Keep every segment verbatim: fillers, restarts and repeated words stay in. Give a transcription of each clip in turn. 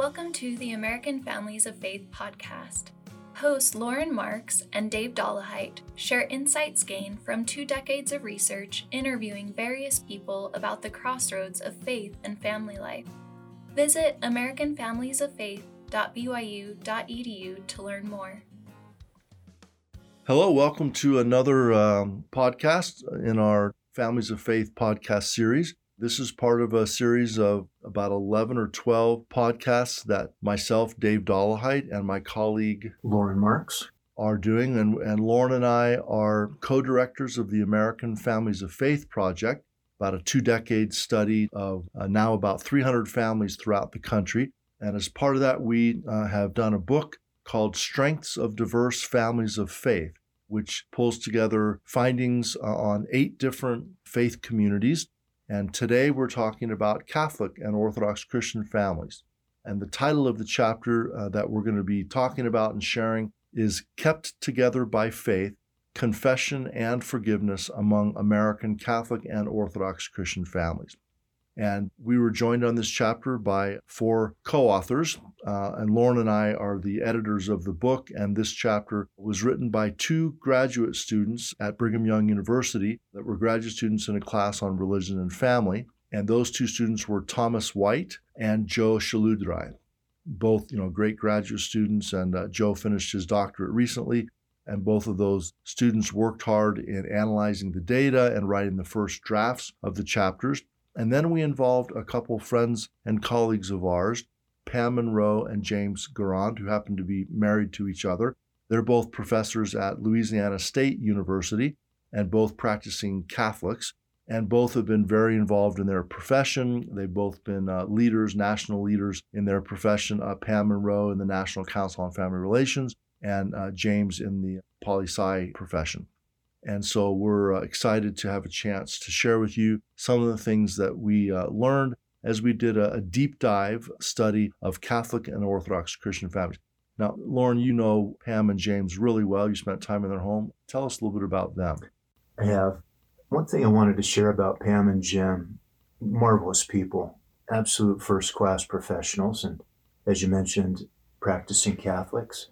Welcome to the American Families of Faith podcast. Hosts Lauren Marks and Dave Dollahite share insights gained from two decades of research interviewing various people about the crossroads of faith and family life. Visit american families of faith dot b y u dot e d u to learn more. Hello, welcome to another um, podcast in our Families of Faith podcast series. This is part of a series of about eleven or twelve podcasts that myself, Dave Dollahite, and my colleague Lauren Marks are doing. And, and Lauren and I are co-directors of the American Families of Faith Project, about a two-decade study of uh, now about three hundred families throughout the country. And as part of that, we uh, have done a book called Strengths of Diverse Families of Faith, which pulls together findings uh, on eight different faith communities. And today we're talking about Catholic and Orthodox Christian families. And the title of the chapter uh, that we're going to be talking about and sharing is Kept Together by Faith, Confession and Forgiveness Among American Catholic and Orthodox Christian Families. And we were joined on this chapter by four co-authors, uh, and Lauren and I are the editors of the book, and this chapter was written by two graduate students at Brigham Young University that were graduate students in a class on religion and family, and those two students were Thomas White and Joe Shaludrai, both you know great graduate students, and uh, Joe finished his doctorate recently, and both of those students worked hard in analyzing the data and writing the first drafts of the chapters. And then we involved a couple friends and colleagues of ours, Pam Monroe and James Garand, who happen to be married to each other. They're both professors at Louisiana State University and both practicing Catholics, and both have been very involved in their profession. They've both been uh, leaders, national leaders in their profession, uh, Pam Monroe in the National Council on Family Relations and uh, James in the poli-sci profession. And so we're uh, excited to have a chance to share with you some of the things that we uh, learned as we did a, a deep dive study of Catholic and Orthodox Christian families. Now, Lauren, you know Pam and James really well. You spent time in their home. Tell us a little bit about them. I have. One thing I wanted to share about Pam and Jim, marvelous people, absolute first-class professionals, and as you mentioned, practicing Catholics.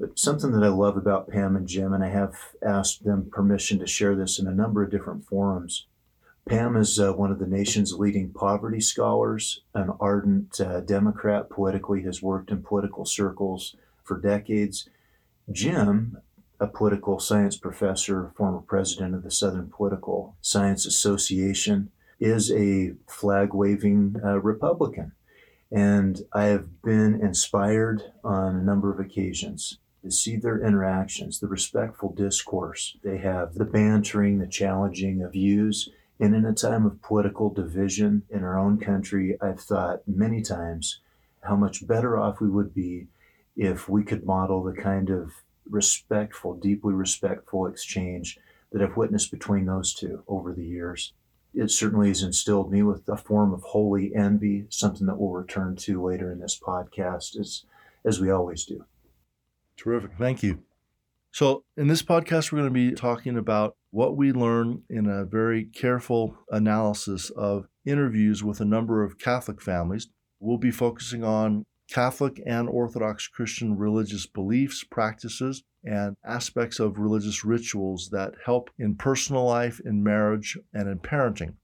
But something that I love about Pam and Jim, and I have asked them permission to share this in a number of different forums. Pam is uh, one of the nation's leading poverty scholars, an ardent uh, Democrat politically, has worked in political circles for decades. Jim, a political science professor, former president of the Southern Political Science Association, is a flag-waving uh, Republican. And I have been inspired on a number of occasions to see their interactions, the respectful discourse they have, the bantering, the challenging of views. And in a time of political division in our own country, I've thought many times how much better off we would be if we could model the kind of respectful, deeply respectful exchange that I've witnessed between those two over the years. It certainly has instilled me with a form of holy envy, something that we'll return to later in this podcast, as, as we always do. Terrific. Thank you. So in this podcast, we're going to be talking about what we learn in a very careful analysis of interviews with a number of Catholic families. We'll be focusing on Catholic and Orthodox Christian religious beliefs, practices, and aspects of religious rituals that help in personal life, in marriage, and in parenting.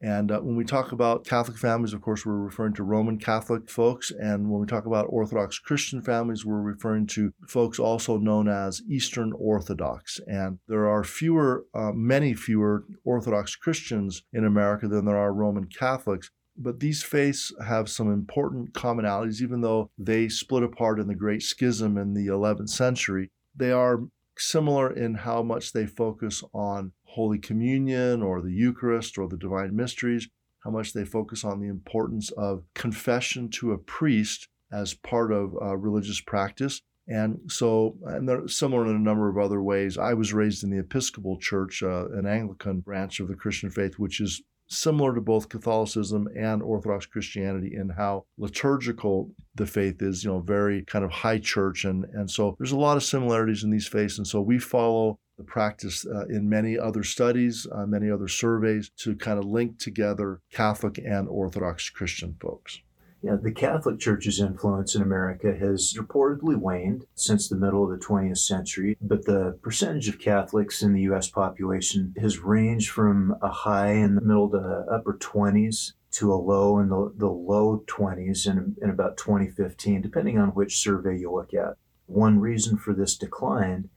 And uh, when we talk about Catholic families, of course, we're referring to Roman Catholic folks. And when we talk about Orthodox Christian families, we're referring to folks also known as Eastern Orthodox. And there are fewer, uh, many fewer Orthodox Christians in America than there are Roman Catholics. But these faiths have some important commonalities, even though they split apart in the Great Schism in the eleventh century. They are similar in how much they focus on Holy Communion or the Eucharist or the Divine Mysteries, how much they focus on the importance of confession to a priest as part of uh, religious practice. And so, and they're similar in a number of other ways. I was raised in the Episcopal Church, uh, an Anglican branch of the Christian faith, which is similar to both Catholicism and Orthodox Christianity in how liturgical the faith is, you know, very kind of high church. And, and so there's a lot of similarities in these faiths. And so we follow the practice uh, in many other studies, uh, many other surveys to kind of link together Catholic and Orthodox Christian folks. You know, the Catholic Church's influence in America has reportedly waned since the middle of the twentieth century, but the percentage of Catholics in the U S population has ranged from a high in the middle to upper twenties to a low in the, the low twenties in, in about twenty fifteen, depending on which survey you look at. One reason for this decline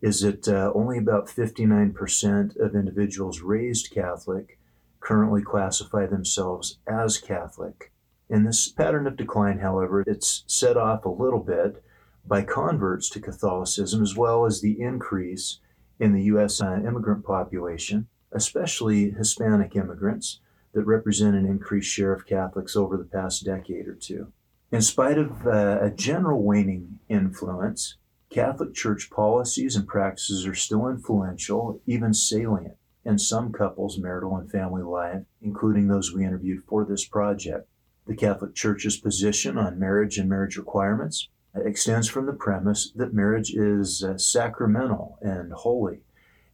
is that uh, only about fifty-nine percent of individuals raised Catholic currently classify themselves as Catholic. And this pattern of decline, however, it's set off a little bit by converts to Catholicism, as well as the increase in the U S immigrant population, especially Hispanic immigrants that represent an increased share of Catholics over the past decade or two. In spite of uh, a general waning influence, Catholic Church policies and practices are still influential, even salient, in some couples' marital and family life, including those we interviewed for this project. The Catholic Church's position on marriage and marriage requirements extends from the premise that marriage is uh, sacramental and holy,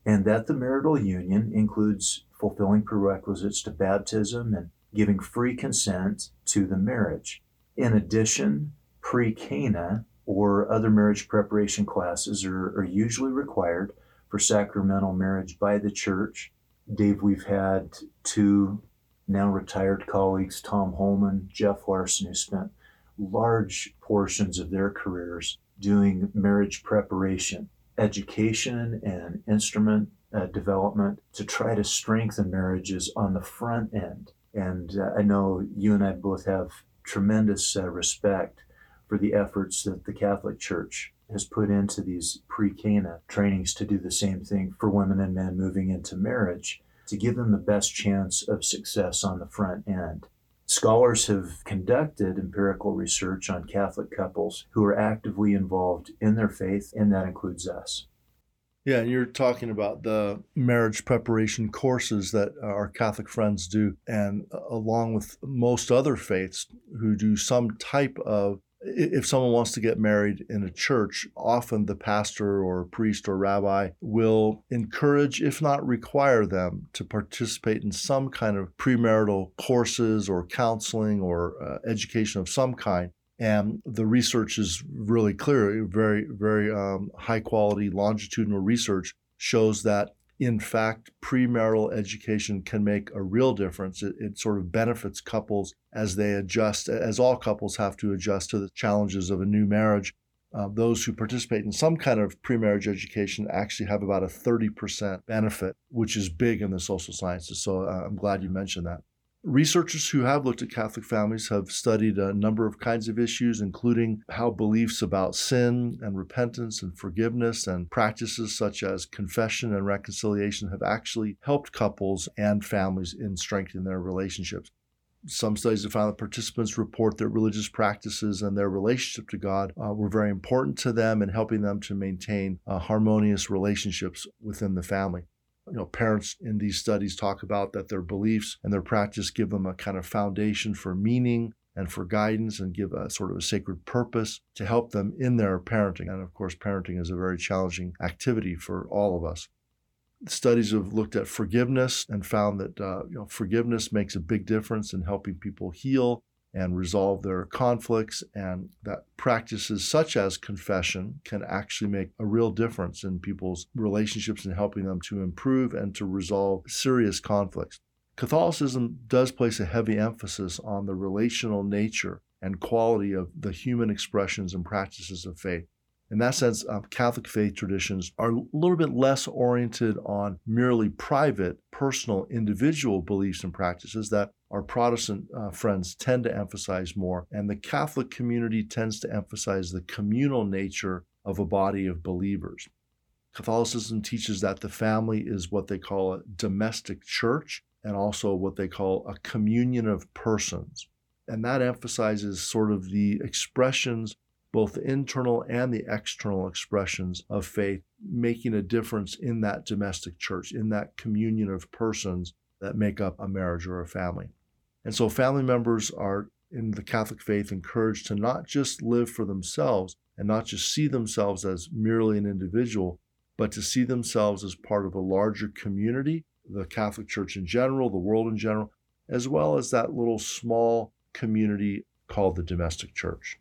and that the marital union includes fulfilling prerequisites to baptism and giving free consent to the marriage. In addition, pre-Cana or other marriage preparation classes are, are usually required for sacramental marriage by the church. Dave, we've had two now retired colleagues, Tom Holman, Jeff Larson, who spent large portions of their careers doing marriage preparation, education, and instrument uh, development to try to strengthen marriages on the front end. And uh, I know you and I both have tremendous uh, respect for the efforts that the Catholic Church has put into these pre-Cana trainings to do the same thing for women and men moving into marriage, to give them the best chance of success on the front end. Scholars have conducted empirical research on Catholic couples who are actively involved in their faith, and that includes us. Yeah, and you're talking about the marriage preparation courses that our Catholic friends do, and along with most other faiths who do some type of, if someone wants to get married in a church, often the pastor or priest or rabbi will encourage, if not require them, to participate in some kind of premarital courses or counseling or uh, education of some kind. And the research is really clear, very, very um, high quality longitudinal research shows that, in fact, premarital education can make a real difference. It, it sort of benefits couples as they adjust, as all couples have to adjust to the challenges of a new marriage. Uh, those who participate in some kind of pre-marriage education actually have about a thirty percent benefit, which is big in the social sciences. So uh, I'm glad you mentioned that. Researchers who have looked at Catholic families have studied a number of kinds of issues, including how beliefs about sin and repentance and forgiveness and practices such as confession and reconciliation have actually helped couples and families in strengthening their relationships. Some studies have found that participants report that religious practices and their relationship to God uh, were very important to them in helping them to maintain uh, harmonious relationships within the family. You know, parents in these studies talk about that their beliefs and their practice give them a kind of foundation for meaning and for guidance and give a sort of a sacred purpose to help them in their parenting. And of course, parenting is a very challenging activity for all of us. Studies have looked at forgiveness and found that uh, you know, forgiveness makes a big difference in helping people heal and resolve their conflicts, and that practices such as confession can actually make a real difference in people's relationships and helping them to improve and to resolve serious conflicts. Catholicism does place a heavy emphasis on the relational nature and quality of the human expressions and practices of faith. In that sense, um, Catholic faith traditions are a little bit less oriented on merely private, personal, individual beliefs and practices that our Protestant uh, friends tend to emphasize more. And the Catholic community tends to emphasize the communal nature of a body of believers. Catholicism teaches that the family is what they call a domestic church and also what they call a communion of persons. And that emphasizes sort of the expressions, both the internal and the external expressions of faith, making a difference in that domestic church, in that communion of persons that make up a marriage or a family. And so family members are, in the Catholic faith, encouraged to not just live for themselves and not just see themselves as merely an individual, but to see themselves as part of a larger community, the Catholic Church in general, the world in general, as well as that little small community called the domestic church.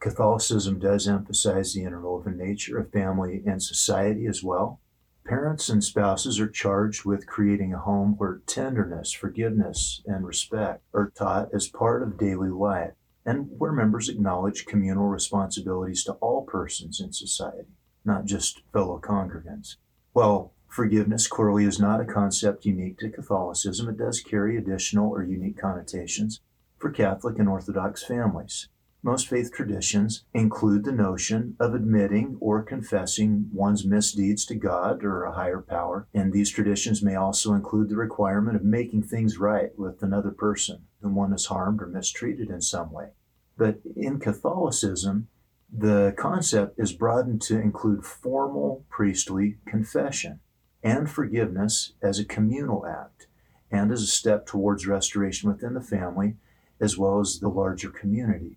Catholicism does emphasize the interwoven nature of family and society as well. Parents and spouses are charged with creating a home where tenderness, forgiveness, and respect are taught as part of daily life, and where members acknowledge communal responsibilities to all persons in society, not just fellow congregants. While forgiveness clearly is not a concept unique to Catholicism, it does carry additional or unique connotations for Catholic and Orthodox families. Most faith traditions include the notion of admitting or confessing one's misdeeds to God or a higher power, and these traditions may also include the requirement of making things right with another person whom one has harmed or mistreated in some way. But in Catholicism, the concept is broadened to include formal priestly confession and forgiveness as a communal act and as a step towards restoration within the family as well as the larger community.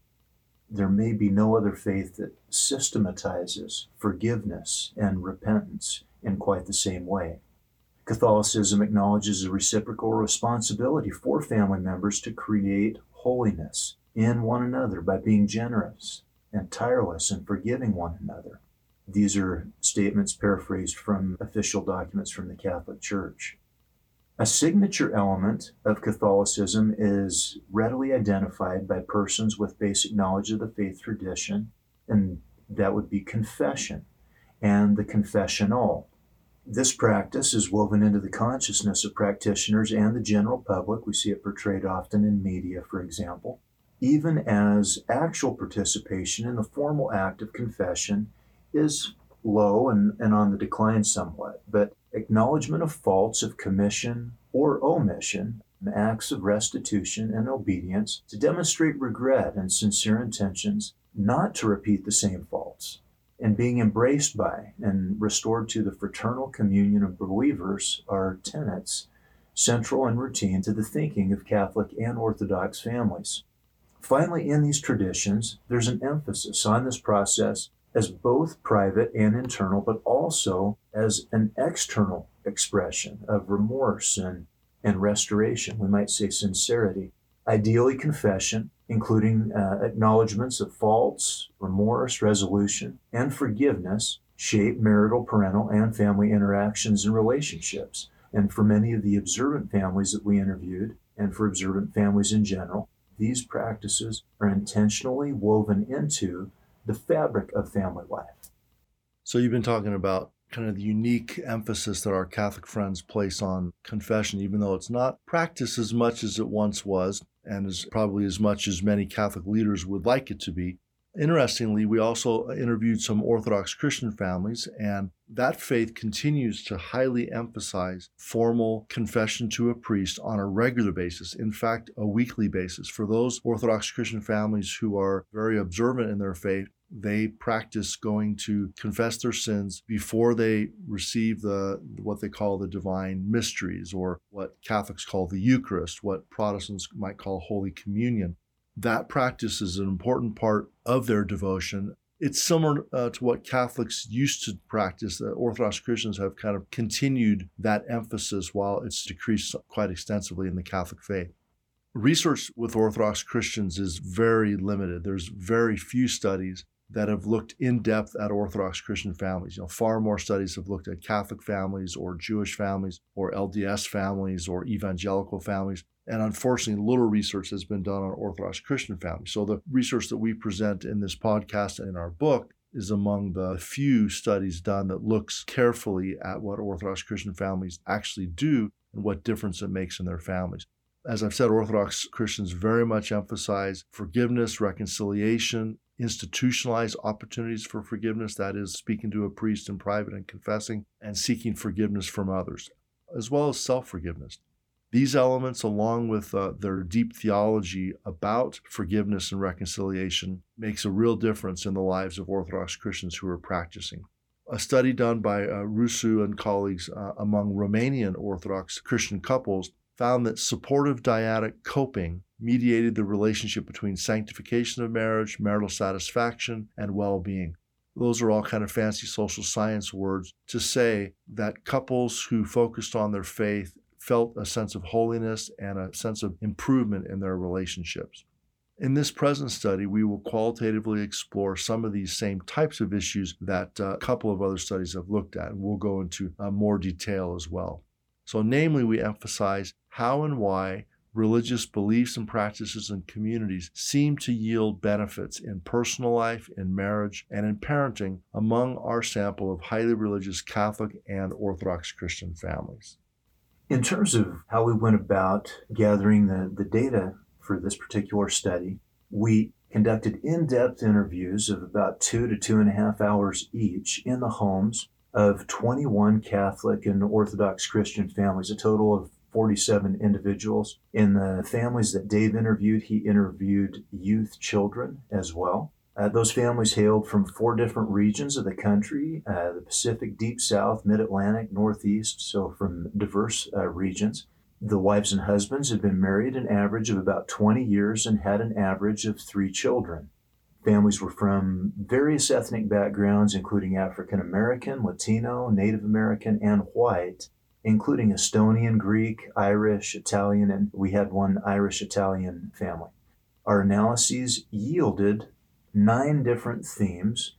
There may be no other faith that systematizes forgiveness and repentance in quite the same way. Catholicism acknowledges a reciprocal responsibility for family members to create holiness in one another by being generous and tireless in forgiving one another. These are statements paraphrased from official documents from the Catholic Church. A signature element of Catholicism is readily identified by persons with basic knowledge of the faith tradition, and that would be confession and the confessional. This practice is woven into the consciousness of practitioners and the general public. We see it portrayed often in media, for example, even as actual participation in the formal act of confession is low and, and on the decline somewhat, but acknowledgement of faults of commission or omission, acts of restitution and obedience to demonstrate regret and sincere intentions not to repeat the same faults, and being embraced by and restored to the fraternal communion of believers are tenets central and routine to the thinking of Catholic and Orthodox families. Finally, in these traditions, there's an emphasis on this process as both private and internal, but also as an external expression of remorse and, and restoration, we might say sincerity. Ideally, confession, including uh, acknowledgments of faults, remorse, resolution, and forgiveness, shape marital, parental, and family interactions and relationships. And for many of the observant families that we interviewed, and for observant families in general, these practices are intentionally woven into the fabric of family life. So you've been talking about kind of the unique emphasis that our Catholic friends place on confession, even though it's not practiced as much as it once was, and is probably as much as many Catholic leaders would like it to be. Interestingly, we also interviewed some Orthodox Christian families, and that faith continues to highly emphasize formal confession to a priest on a regular basis, in fact, a weekly basis. For those Orthodox Christian families who are very observant in their faith, they practice going to confess their sins before they receive the what they call the Divine Mysteries, or what Catholics call the Eucharist, what Protestants might call Holy Communion. That practice is an important part of their devotion. It's similar uh, to what Catholics used to practice. Uh, Orthodox Christians have kind of continued that emphasis while it's decreased quite extensively in the Catholic faith. Research with Orthodox Christians is very limited. There's very few studies that have looked in depth at Orthodox Christian families. You know, far more studies have looked at Catholic families or Jewish families or L D S families or evangelical families. And unfortunately, little research has been done on Orthodox Christian families. So the research that we present in this podcast and in our book is among the few studies done that looks carefully at what Orthodox Christian families actually do and what difference it makes in their families. As I've said, Orthodox Christians very much emphasize forgiveness, reconciliation, institutionalized opportunities for forgiveness, that is, speaking to a priest in private and confessing, and seeking forgiveness from others, as well as self-forgiveness. These elements, along with uh, their deep theology about forgiveness and reconciliation, makes a real difference in the lives of Orthodox Christians who are practicing. A study done by uh, Rusu and colleagues uh, among Romanian Orthodox Christian couples found that supportive dyadic coping mediated the relationship between sanctification of marriage, marital satisfaction, and well-being. Those are all kind of fancy social science words to say that couples who focused on their faith felt a sense of holiness and a sense of improvement in their relationships. In this present study, we will qualitatively explore some of these same types of issues that a couple of other studies have looked at, and we'll go into more detail as well. So namely, we emphasize how and why religious beliefs and practices and communities seem to yield benefits in personal life, in marriage, and in parenting among our sample of highly religious Catholic and Orthodox Christian families. In terms of how we went about gathering the, the data for this particular study, we conducted in-depth interviews of about two to two and a half hours each in the homes of twenty-one Catholic and Orthodox Christian families, a total of forty-seven individuals. In the families that Dave interviewed, he interviewed youth children as well. Uh, those families hailed from four different regions of the country, uh, the Pacific, Deep South, Mid-Atlantic, Northeast, so from diverse uh, regions. The wives and husbands had been married an average of about twenty years and had an average of three children. Families were from various ethnic backgrounds, including African American, Latino, Native American, and white, including Estonian, Greek, Irish, Italian, and we had one Irish-Italian family. Our analyses yielded nine different themes,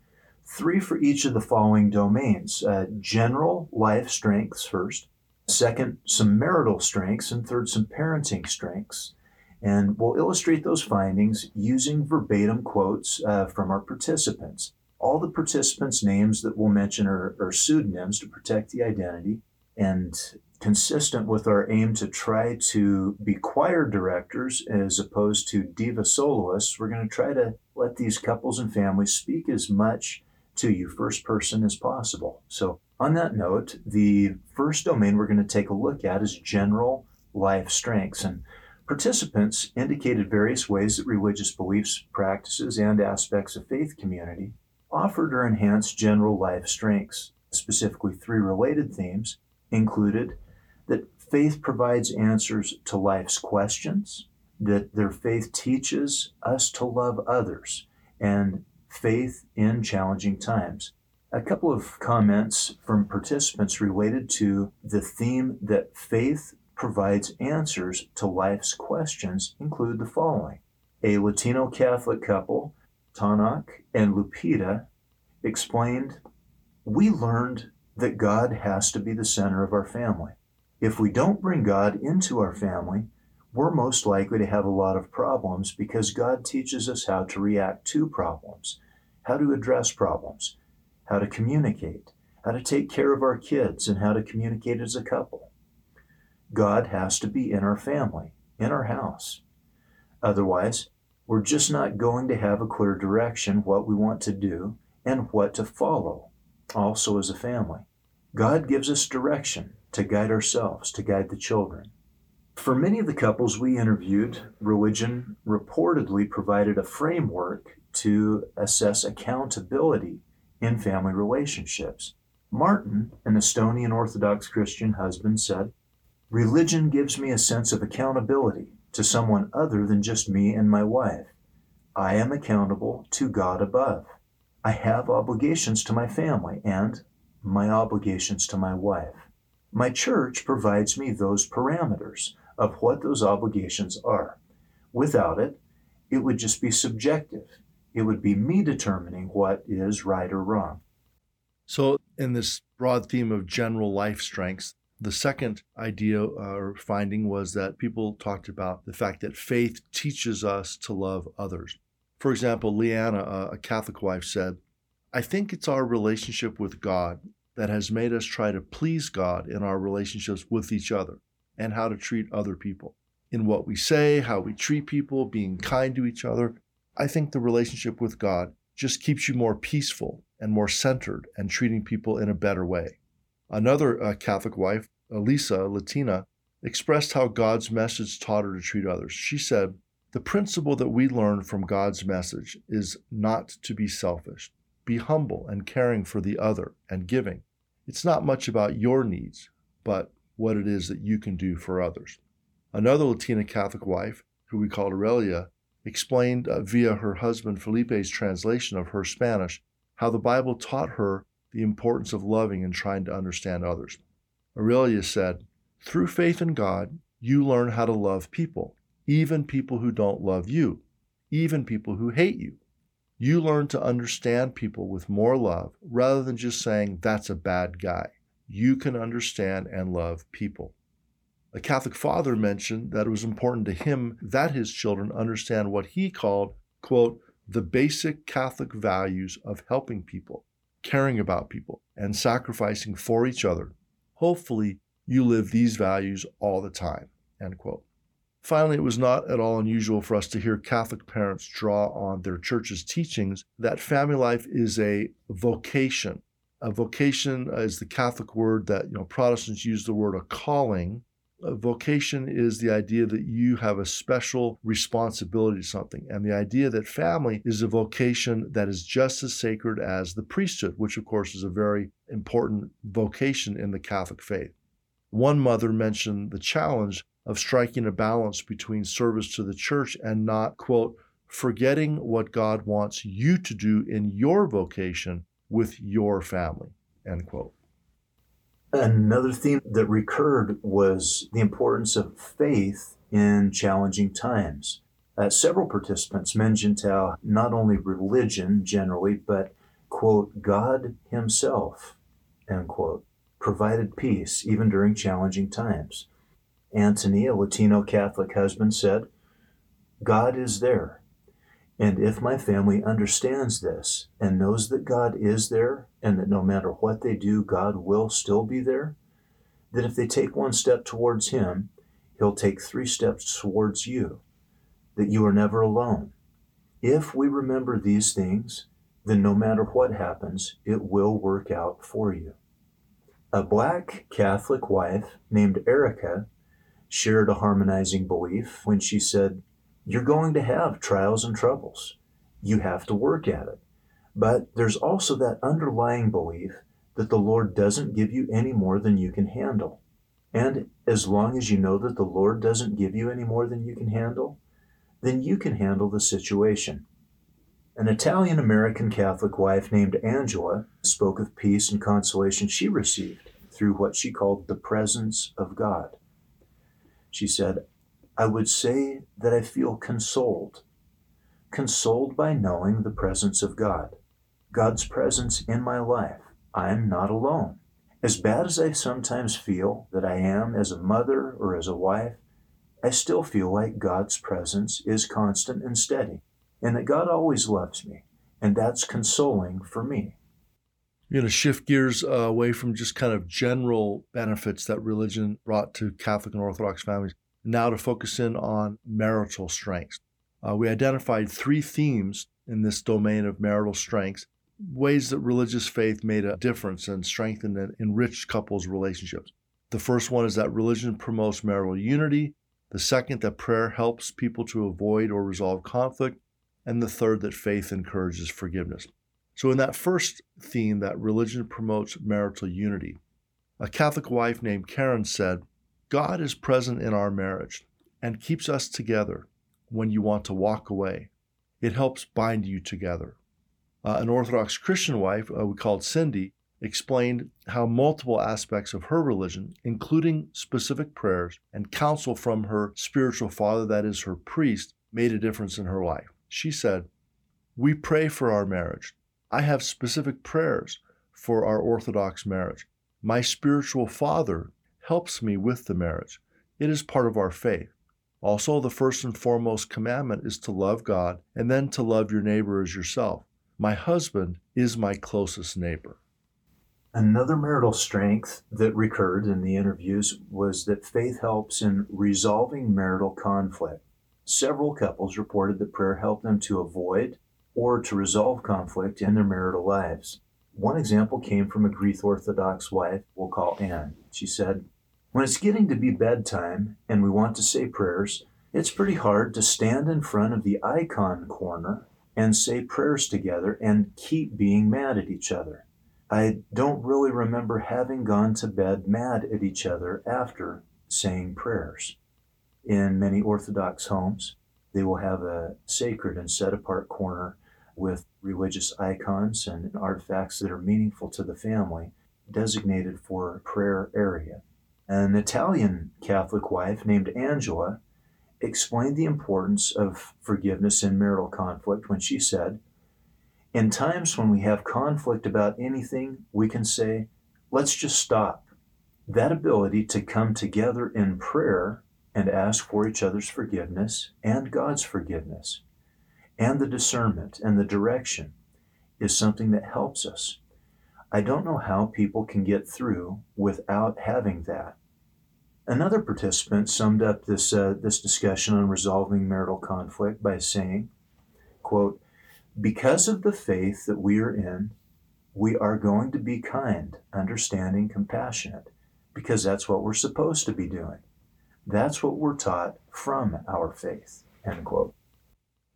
three for each of the following domains. Uh, general life strengths first. Second, some marital strengths, and third, some parenting strengths. And we'll illustrate those findings using verbatim quotes uh, from our participants. All the participants' names that we'll mention are, are pseudonyms to protect the identity, and consistent with our aim to try to be choir directors as opposed to diva soloists, we're going to try to let these couples and families speak as much to you first person as possible. So on that note, the first domain we're going to take a look at is general life strengths. And participants indicated various ways that religious beliefs, practices, and aspects of faith community offered or enhanced general life strengths. Specifically, three related themes included that faith provides answers to life's questions, that their faith teaches us to love others, and faith in challenging times. A couple of comments from participants related to the theme that faith provides answers to life's questions include the following. A Latino Catholic couple, Tanak and Lupita, explained, "We learned that God has to be the center of our family. If we don't bring God into our family, we're most likely to have a lot of problems because God teaches us how to react to problems, how to address problems, how to communicate, how to take care of our kids, and how to communicate as a couple. God has to be in our family, in our house. Otherwise, we're just not going to have a clear direction what we want to do and what to follow, also as a family. God gives us direction to guide ourselves, to guide the children." For many of the couples we interviewed, religion reportedly provided a framework to assess accountability in family relationships. Martin, an Estonian Orthodox Christian husband, said, "Religion gives me a sense of accountability to someone other than just me and my wife. I am accountable to God above. I have obligations to my family and my obligations to my wife. My church provides me those parameters of what those obligations are. Without it, it would just be subjective. It would be me determining what is right or wrong." So in this broad theme of general life strengths, the second idea or finding was that people talked about the fact that faith teaches us to love others. For example, Leanna, a Catholic wife, said, "I think it's our relationship with God that has made us try to please God in our relationships with each other and how to treat other people. In what we say, how we treat people, being kind to each other, I think the relationship with God just keeps you more peaceful and more centered and treating people in a better way." Another uh, Catholic wife, Elisa, Latina, expressed how God's message taught her to treat others. She said, "The principle that we learn from God's message is not to be selfish, be humble and caring for the other and giving. It's not much about your needs, but what it is that you can do for others." Another Latina Catholic wife, who we called Aurelia, explained uh, via her husband Felipe's translation of her Spanish how the Bible taught her the importance of loving and trying to understand others. Aurelia said, "Through faith in God, you learn how to love people, even people who don't love you. even people who hate you. You learn to understand people with more love rather than just saying, that's a bad guy. You can understand and love people. A Catholic father mentioned that it was important to him that his children understand what he called, quote, the basic Catholic values of helping people, caring about people, and sacrificing for each other. Hopefully, you live these values all the time, end quote. Finally, it was not at all unusual for us to hear Catholic parents draw on their church's teachings that family life is a vocation. A vocation is the Catholic word that, you know, Protestants use the word a calling. A vocation is the idea that you have a special responsibility to something, and the idea that family is a vocation that is just as sacred as the priesthood, which of course is a very important vocation in the Catholic faith. One mother mentioned the challenge of striking a balance between service to the church and not, quote, forgetting what God wants you to do in your vocation with your family, end quote. Another theme that recurred was the importance of faith in challenging times. Uh, several participants mentioned how not only religion generally, but, quote, God himself, end quote, provided peace even during challenging times. Anthony, a Latino Catholic husband, said, God is there. And if my family understands this and knows that God is there and that no matter what they do, God will still be there, that if they take one step towards him, he'll take three steps towards you, that you are never alone. If we remember these things, then no matter what happens, it will work out for you. A Black Catholic wife named Erica shared a harmonizing belief when she said, you're going to have trials and troubles. You have to work at it. But there's also that underlying belief that the Lord doesn't give you any more than you can handle. And as long as you know that the Lord doesn't give you any more than you can handle, then you can handle the situation. An Italian-American Catholic wife named Angela spoke of peace and consolation she received through what she called the presence of God. She said, I would say that I feel consoled, consoled by knowing the presence of God, God's presence in my life. I'm not alone. As bad as I sometimes feel that I am as a mother or as a wife, I still feel like God's presence is constant and steady, and that God always loves me, and that's consoling for me. You're going to shift gears uh, away from just kind of general benefits that religion brought to Catholic and Orthodox families. Now to focus in on marital strengths. Uh, we identified three themes in this domain of marital strengths, ways that religious faith made a difference and strengthened and enriched couples' relationships. The first one is that religion promotes marital unity. The second, that prayer helps people to avoid or resolve conflict. And the third, that faith encourages forgiveness. So in that first theme, that religion promotes marital unity, a Catholic wife named Karen said, God is present in our marriage and keeps us together when you want to walk away. It helps bind you together. Uh, an Orthodox Christian wife, uh, we called Cindy, explained how multiple aspects of her religion, including specific prayers and counsel from her spiritual father, that is her priest, made a difference in her life. She said, we pray for our marriage. I have specific prayers for our Orthodox marriage. My spiritual father helps me with the marriage. It is part of our faith. Also, the first and foremost commandment is to love God and then to love your neighbor as yourself. My husband is my closest neighbor. Another marital strength that recurred in the interviews was that faith helps in resolving marital conflict. Several couples reported that prayer helped them to avoid or to resolve conflict in their marital lives. One example came from a Greek Orthodox wife we'll call Anne. She said, when it's getting to be bedtime and we want to say prayers, it's pretty hard to stand in front of the icon corner and say prayers together and keep being mad at each other. I don't really remember having gone to bed mad at each other after saying prayers. In many Orthodox homes, they will have a sacred and set-apart corner with religious icons and artifacts that are meaningful to the family, designated for prayer area. An Italian Catholic wife named Angela explained the importance of forgiveness in marital conflict when she said, "In times when we have conflict about anything, we can say, let's just stop." That ability to come together in prayer and ask for each other's forgiveness and God's forgiveness, and the discernment and the direction, is something that helps us. I don't know how people can get through without having that. Another participant summed up this uh, this discussion on resolving marital conflict by saying, quote, "Because of the faith that we are in, we are going to be kind, understanding, compassionate, because that's what we're supposed to be doing. That's what we're taught from our faith," end quote.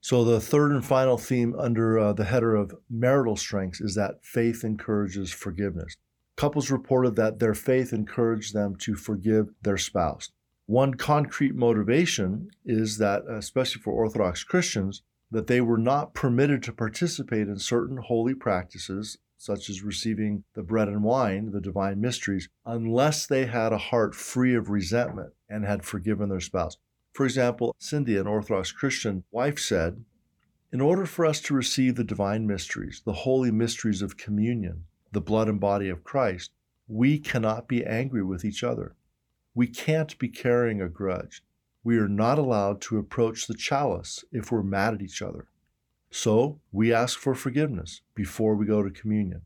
So the third and final theme under uh, the header of marital strengths is that faith encourages forgiveness. Couples reported that their faith encouraged them to forgive their spouse. One concrete motivation is that, especially for Orthodox Christians, that they were not permitted to participate in certain holy practices, such as receiving the bread and wine, the divine mysteries, unless they had a heart free of resentment and had forgiven their spouse. For example, Cindy, an Orthodox Christian wife, said, "In order for us to receive the divine mysteries, the holy mysteries of communion, the blood and body of Christ, we cannot be angry with each other. We can't be carrying a grudge. We are not allowed to approach the chalice if we're mad at each other. So we ask for forgiveness before we go to communion."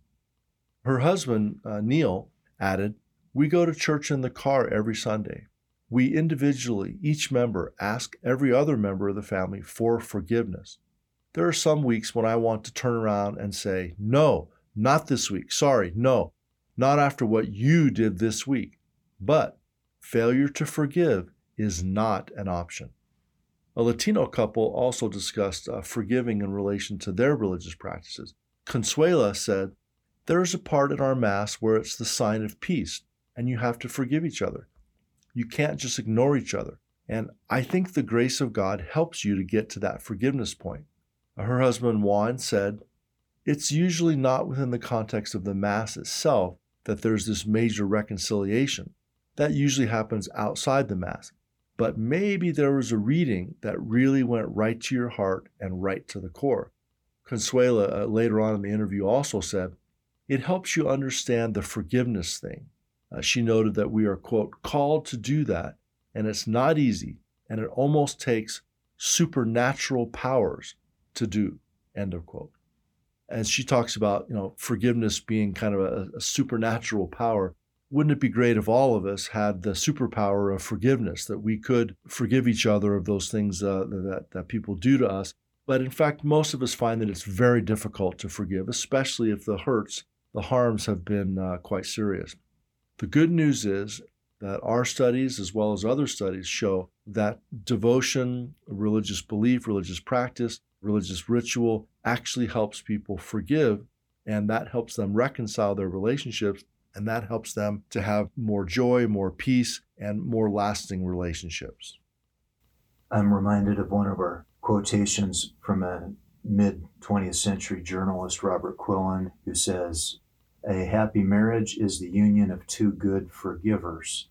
Her husband, uh, Neil, added, "We go to church in the car every Sunday. We individually, each member, ask every other member of the family for forgiveness. There are some weeks when I want to turn around and say, no, not this week, sorry, no, not after what you did this week. But failure to forgive is not an option." A Latino couple also discussed uh, forgiving in relation to their religious practices. Consuela said, "There is a part in our Mass where it's the sign of peace, and you have to forgive each other. You can't just ignore each other. And I think the grace of God helps you to get to that forgiveness point." Her husband, Juan, said, "It's usually not within the context of the Mass itself that there's this major reconciliation. That usually happens outside the Mass. But maybe there was a reading that really went right to your heart and right to the core." Consuela, uh, later on in the interview, also said, "It helps you understand the forgiveness thing." Uh, she noted that we are, quote, "called to do that, and it's not easy, and it almost takes supernatural powers to do," end of quote. And she talks about, you know, forgiveness being kind of a, a supernatural power. Wouldn't it be great if all of us had the superpower of forgiveness, that we could forgive each other of those things uh, that, that people do to us? But in fact, most of us find that it's very difficult to forgive, especially if the hurts, the harms have been uh, quite serious. The good news is that our studies, as well as other studies, show that devotion, religious belief, religious practice, religious ritual actually helps people forgive, and that helps them reconcile their relationships. And that helps them to have more joy, more peace, and more lasting relationships. I'm reminded of one of our quotations from a mid-twentieth century journalist, Robert Quillen, who says, "A happy marriage is the union of two good forgivers."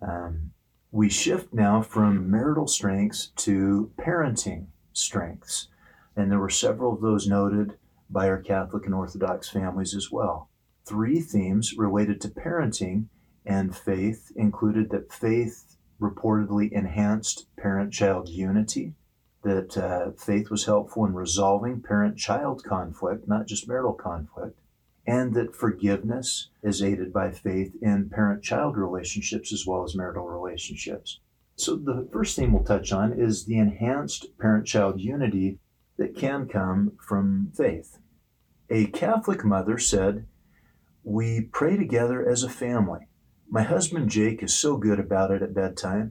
Um, we shift now from marital strengths to parenting strengths. And there were several of those noted by our Catholic and Orthodox families as well. Three themes related to parenting and faith included that faith reportedly enhanced parent-child unity, that uh, faith was helpful in resolving parent-child conflict, not just marital conflict, and that forgiveness is aided by faith in parent-child relationships as well as marital relationships. So the first theme we'll touch on is the enhanced parent-child unity that can come from faith. A Catholic mother said, "We pray together as a family. My husband Jake is so good about it at bedtime.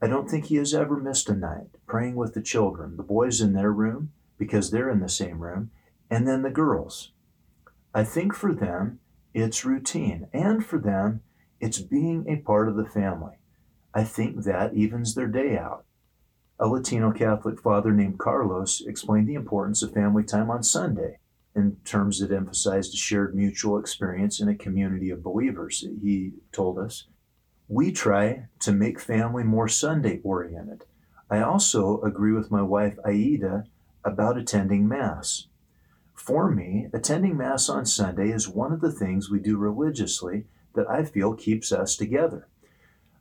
I don't think he has ever missed a night praying with the children, the boys in their room, because they're in the same room, and then the girls. I think for them, it's routine, and for them, it's being a part of the family. I think that evens their day out." A Latino Catholic father named Carlos explained the importance of family time on Sunday in terms that emphasized a shared mutual experience in a community of believers. He told us, "We try to make family more Sunday-oriented. I also agree with my wife, Aida, about attending Mass. For me, attending Mass on Sunday is one of the things we do religiously that I feel keeps us together.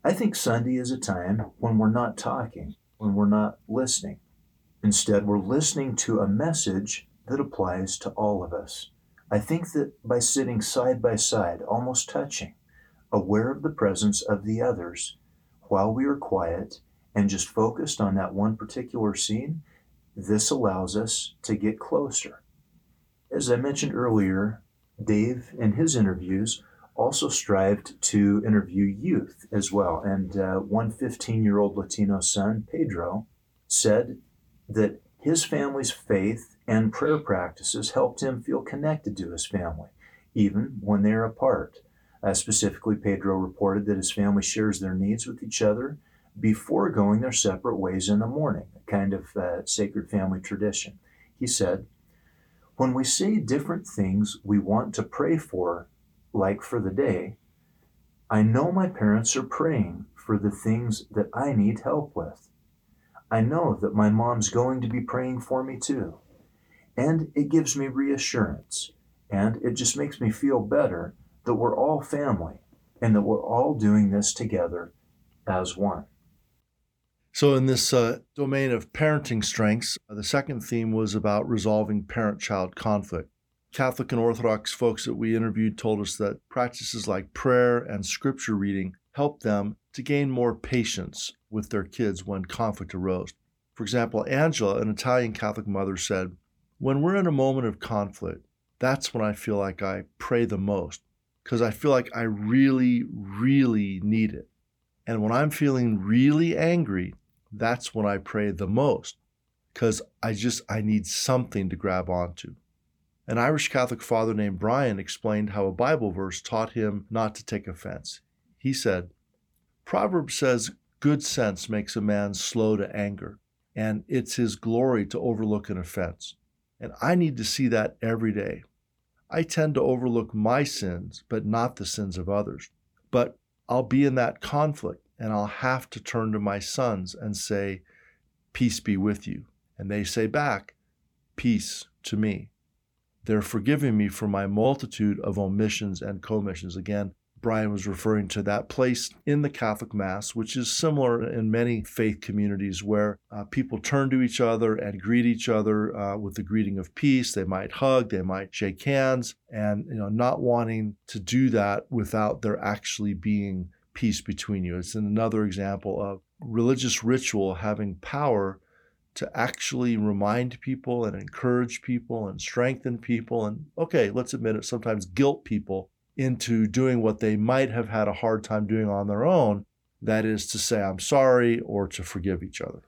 I think Sunday is a time when we're not talking, when we're not listening. Instead, we're listening to a message that applies to all of us. I think that by sitting side by side, almost touching, aware of the presence of the others, while we are quiet and just focused on that one particular scene, this allows us to get closer. As I mentioned earlier, Dave, in his interviews, also strived to interview youth as well. And uh, one fifteen-year-old Latino son, Pedro, said that his family's faith and prayer practices helped him feel connected to his family, even when they are apart. Uh, specifically, Pedro reported that his family shares their needs with each other before going their separate ways in the morning, a kind of uh, sacred family tradition. He said, "When we say different things we want to pray for, like for the day, I know my parents are praying for the things that I need help with. I know that my mom's going to be praying for me too. And it gives me reassurance, and it just makes me feel better that we're all family and that we're all doing this together as one." So in this uh, domain of parenting strengths, the second theme was about resolving parent-child conflict. Catholic and Orthodox folks that we interviewed told us that practices like prayer and scripture reading helped them to gain more patience with their kids when conflict arose. For example, Angela, an Italian Catholic mother, said, "When we're in a moment of conflict, that's when I feel like I pray the most, because I feel like I really, really need it. And when I'm feeling really angry, that's when I pray the most, because I just, I need something to grab onto." An Irish Catholic father named Brian explained how a Bible verse taught him not to take offense. He said, "Proverbs says, good sense makes a man slow to anger, and it's his glory to overlook an offense. And I need to see that every day. I tend to overlook my sins, but not the sins of others. But I'll be in that conflict, and I'll have to turn to my sons and say, 'Peace be with you.' And they say back, 'Peace to me.' They're forgiving me for my multitude of omissions and commissions." Again, Brian was referring to that place in the Catholic Mass, which is similar in many faith communities where uh, people turn to each other and greet each other uh, with the greeting of peace. They might hug, they might shake hands, and you know, not wanting to do that without there actually being peace between you. It's another example of religious ritual having power to actually remind people and encourage people and strengthen people and, okay, let's admit it, sometimes guilt people into doing what they might have had a hard time doing on their own, that is to say, I'm sorry, or to forgive each other.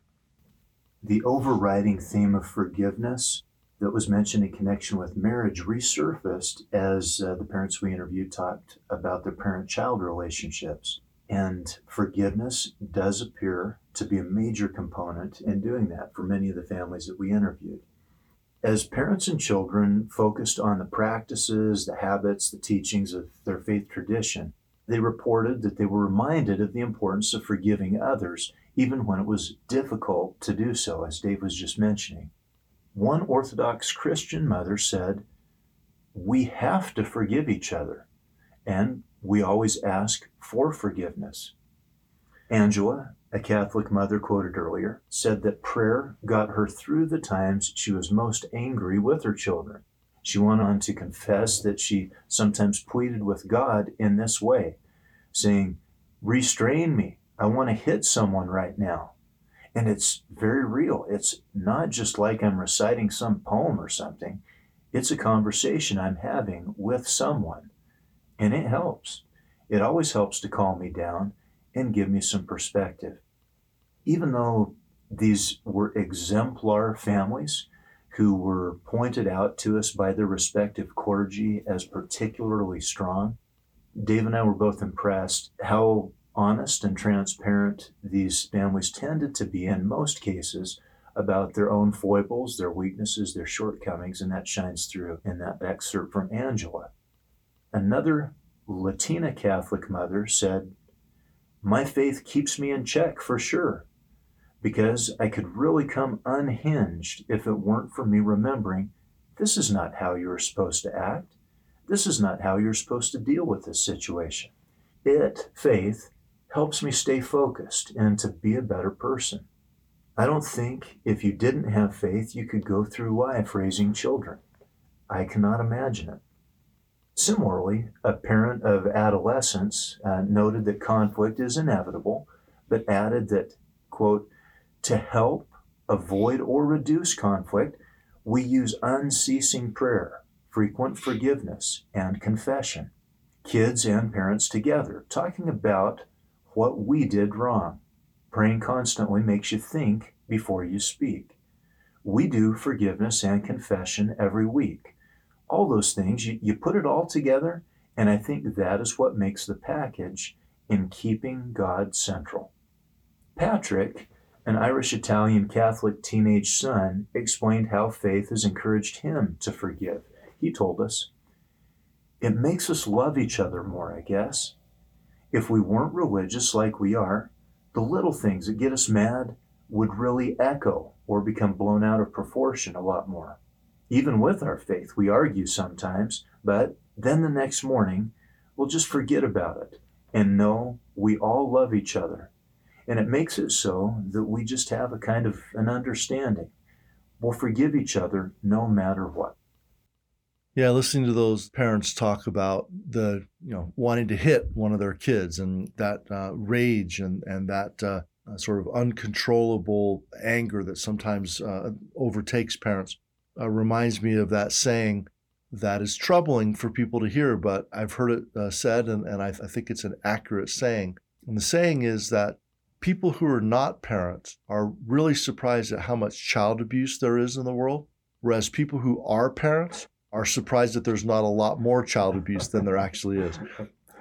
The overriding theme of forgiveness that was mentioned in connection with marriage resurfaced as uh, the parents we interviewed talked about their parent-child relationships. And forgiveness does appear to be a major component in doing that for many of the families that we interviewed. As parents and children focused on the practices, the habits, the teachings of their faith tradition, they reported that they were reminded of the importance of forgiving others, even when it was difficult to do so, as Dave was just mentioning. One Orthodox Christian mother said, "We have to forgive each other, and we always ask for forgiveness." Angela, a Catholic mother quoted earlier, said that prayer got her through the times she was most angry with her children. She went on to confess that she sometimes pleaded with God in this way, saying, "Restrain me. I want to hit someone right now." And it's very real. It's not just like I'm reciting some poem or something. It's a conversation I'm having with someone. And it helps. It always helps to calm me down and give me some perspective. Even though these were exemplar families who were pointed out to us by their respective clergy as particularly strong, Dave and I were both impressed how honest and transparent these families tended to be in most cases about their own foibles, their weaknesses, their shortcomings, and that shines through in that excerpt from Angela. Another Latina Catholic mother said, "My faith keeps me in check for sure. because I could really come unhinged if it weren't for me remembering, this is not how you're supposed to act. This is not how you're supposed to deal with this situation. It, faith, helps me stay focused and to be a better person. I don't think if you didn't have faith, you could go through life raising children. I cannot imagine it. Similarly, a parent of adolescents uh, noted that conflict is inevitable, but added that, quote, to help avoid or reduce conflict, we use unceasing prayer, frequent forgiveness, and confession. Kids and parents together, talking about what we did wrong. Praying constantly makes you think before you speak. We do forgiveness and confession every week. All those things, you, you put it all together, and I think that is what makes the package in keeping God central. Patrick, an Irish-Italian Catholic teenage son, explained how faith has encouraged him to forgive. He told us, it makes us love each other more, I guess. If we weren't religious like we are, the little things that get us mad would really echo or become blown out of proportion a lot more. Even with our faith, we argue sometimes, but then the next morning, we'll just forget about it and know we all love each other. And it makes it so that we just have a kind of an understanding. We'll forgive each other no matter what. Yeah, listening to those parents talk about the, you know, wanting to hit one of their kids and that uh, rage and, and that uh, sort of uncontrollable anger that sometimes uh, overtakes parents uh, reminds me of that saying that is troubling for people to hear, but I've heard it uh, said, and, and I, I think it's an accurate saying. And the saying is that people who are not parents are really surprised at how much child abuse there is in the world, whereas people who are parents are surprised that there's not a lot more child abuse than there actually is.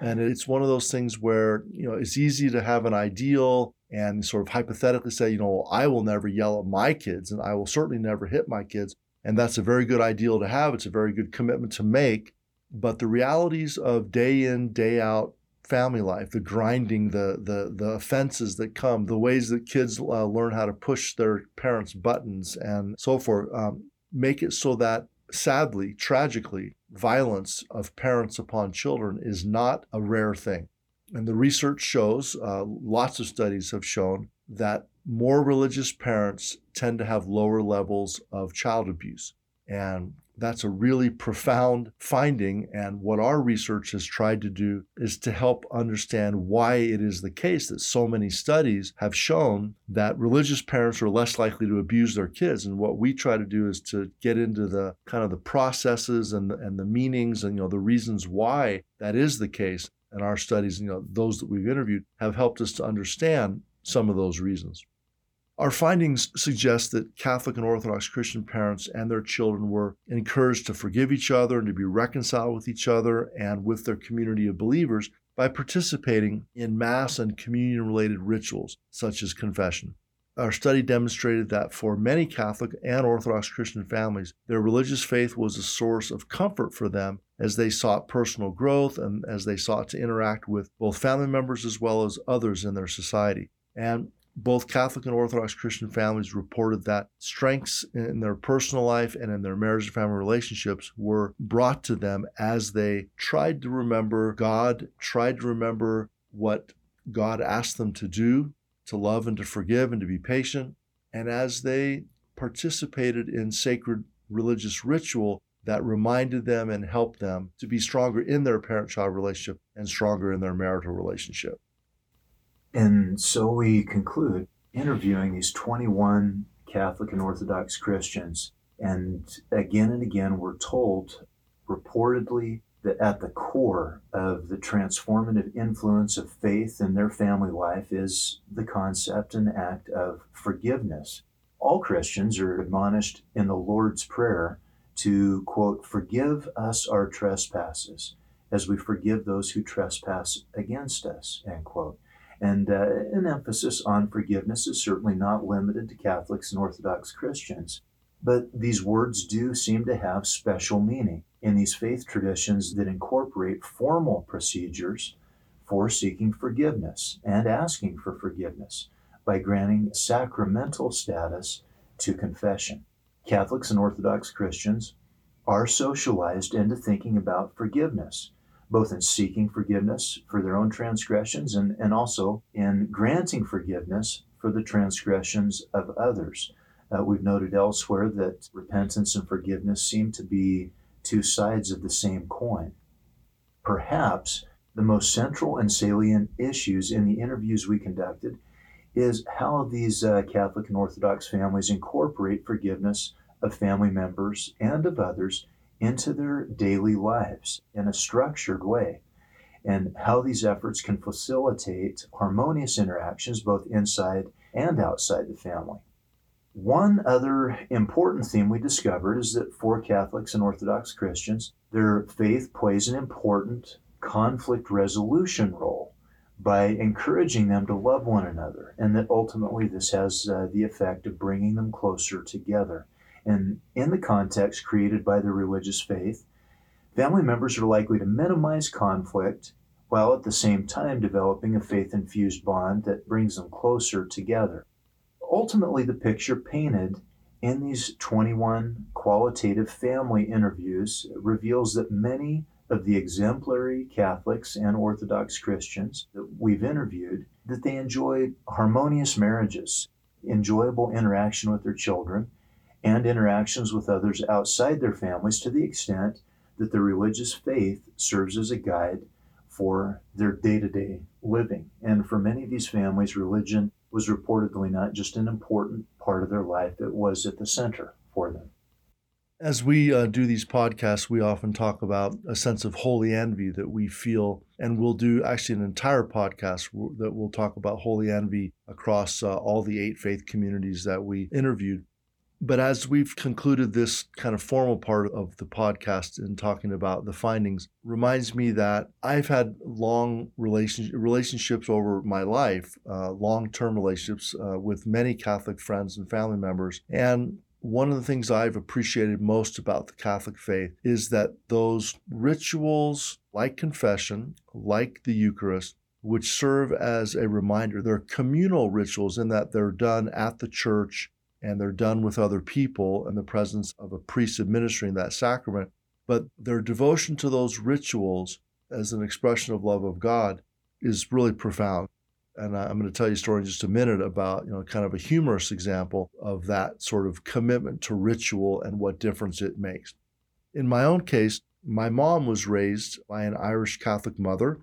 And it's one of those things where, you know, it's easy to have an ideal and sort of hypothetically say, you know, I will never yell at my kids and I will certainly never hit my kids. And that's a very good ideal to have. It's a very good commitment to make. But the realities of day in, day out family life, the grinding, the the the offenses that come, the ways that kids uh, learn how to push their parents' buttons and so forth, um, make it so that, sadly, tragically, violence of parents upon children is not a rare thing. And the research shows, uh, lots of studies have shown, that more religious parents tend to have lower levels of child abuse. And that's a really profound finding. And what our research has tried to do is to help understand why it is the case that so many studies have shown that religious parents are less likely to abuse their kids. And what we try to do is to get into the kind of the processes and the, and the meanings and, you know, the reasons why that is the case. And our studies, you know, those that we've interviewed have helped us to understand some of those reasons. Our findings suggest that Catholic and Orthodox Christian parents and their children were encouraged to forgive each other and to be reconciled with each other and with their community of believers by participating in Mass and communion-related rituals, such as confession. Our study demonstrated that for many Catholic and Orthodox Christian families, their religious faith was a source of comfort for them as they sought personal growth and as they sought to interact with both family members as well as others in their society. And both Catholic and Orthodox Christian families reported that strengths in their personal life and in their marriage and family relationships were brought to them as they tried to remember God, tried to remember what God asked them to do, to love and to forgive and to be patient, and as they participated in sacred religious ritual that reminded them and helped them to be stronger in their parent-child relationship and stronger in their marital relationship. And so we conclude interviewing these twenty-one Catholic and Orthodox Christians. And again and again, we're told reportedly that at the core of the transformative influence of faith in their family life is the concept and act of forgiveness. All Christians are admonished in the Lord's Prayer to, quote, forgive us our trespasses as we forgive those who trespass against us, end quote. And uh, an emphasis on forgiveness is certainly not limited to Catholics and Orthodox Christians, but these words do seem to have special meaning in these faith traditions that incorporate formal procedures for seeking forgiveness and asking for forgiveness, by granting sacramental status to confession. Catholics and Orthodox Christians are socialized into thinking about forgiveness, both in seeking forgiveness for their own transgressions and, and also in granting forgiveness for the transgressions of others. Uh, we've noted elsewhere that repentance and forgiveness seem to be two sides of the same coin. Perhaps the most central and salient issues in the interviews we conducted is how these uh, Catholic and Orthodox families incorporate forgiveness of family members and of others into their daily lives in a structured way, and how these efforts can facilitate harmonious interactions both inside and outside the family. One other important theme we discovered is that for Catholics and Orthodox Christians, their faith plays an important conflict resolution role by encouraging them to love one another, and that ultimately this has uh, the effect of bringing them closer together. And in the context created by the religious faith, family members are likely to minimize conflict while at the same time developing a faith-infused bond that brings them closer together. Ultimately, the picture painted in these twenty-one qualitative family interviews reveals that many of the exemplary Catholics and Orthodox Christians that we've interviewed, that they enjoy harmonious marriages, enjoyable interaction with their children, and interactions with others outside their families to the extent that their religious faith serves as a guide for their day-to-day living. And for many of these families, religion was reportedly not just an important part of their life, it was at the center for them. As we uh, do these podcasts, we often talk about a sense of holy envy that we feel, and we'll do actually an entire podcast that will talk about holy envy across uh, all the eight faith communities that we interviewed. But as we've concluded this kind of formal part of the podcast and talking about the findings, reminds me that I've had long relation, relationships over my life, uh, long-term relationships uh, with many Catholic friends and family members. And one of the things I've appreciated most about the Catholic faith is that those rituals like confession, like the Eucharist, which serve as a reminder, they're communal rituals in that they're done at the church and they're done with other people in the presence of a priest administering that sacrament. But their devotion to those rituals as an expression of love of God is really profound. And I'm going to tell you a story in just a minute about, you know, kind of a humorous example of that sort of commitment to ritual and what difference it makes. In my own case, my mom was raised by an Irish Catholic mother.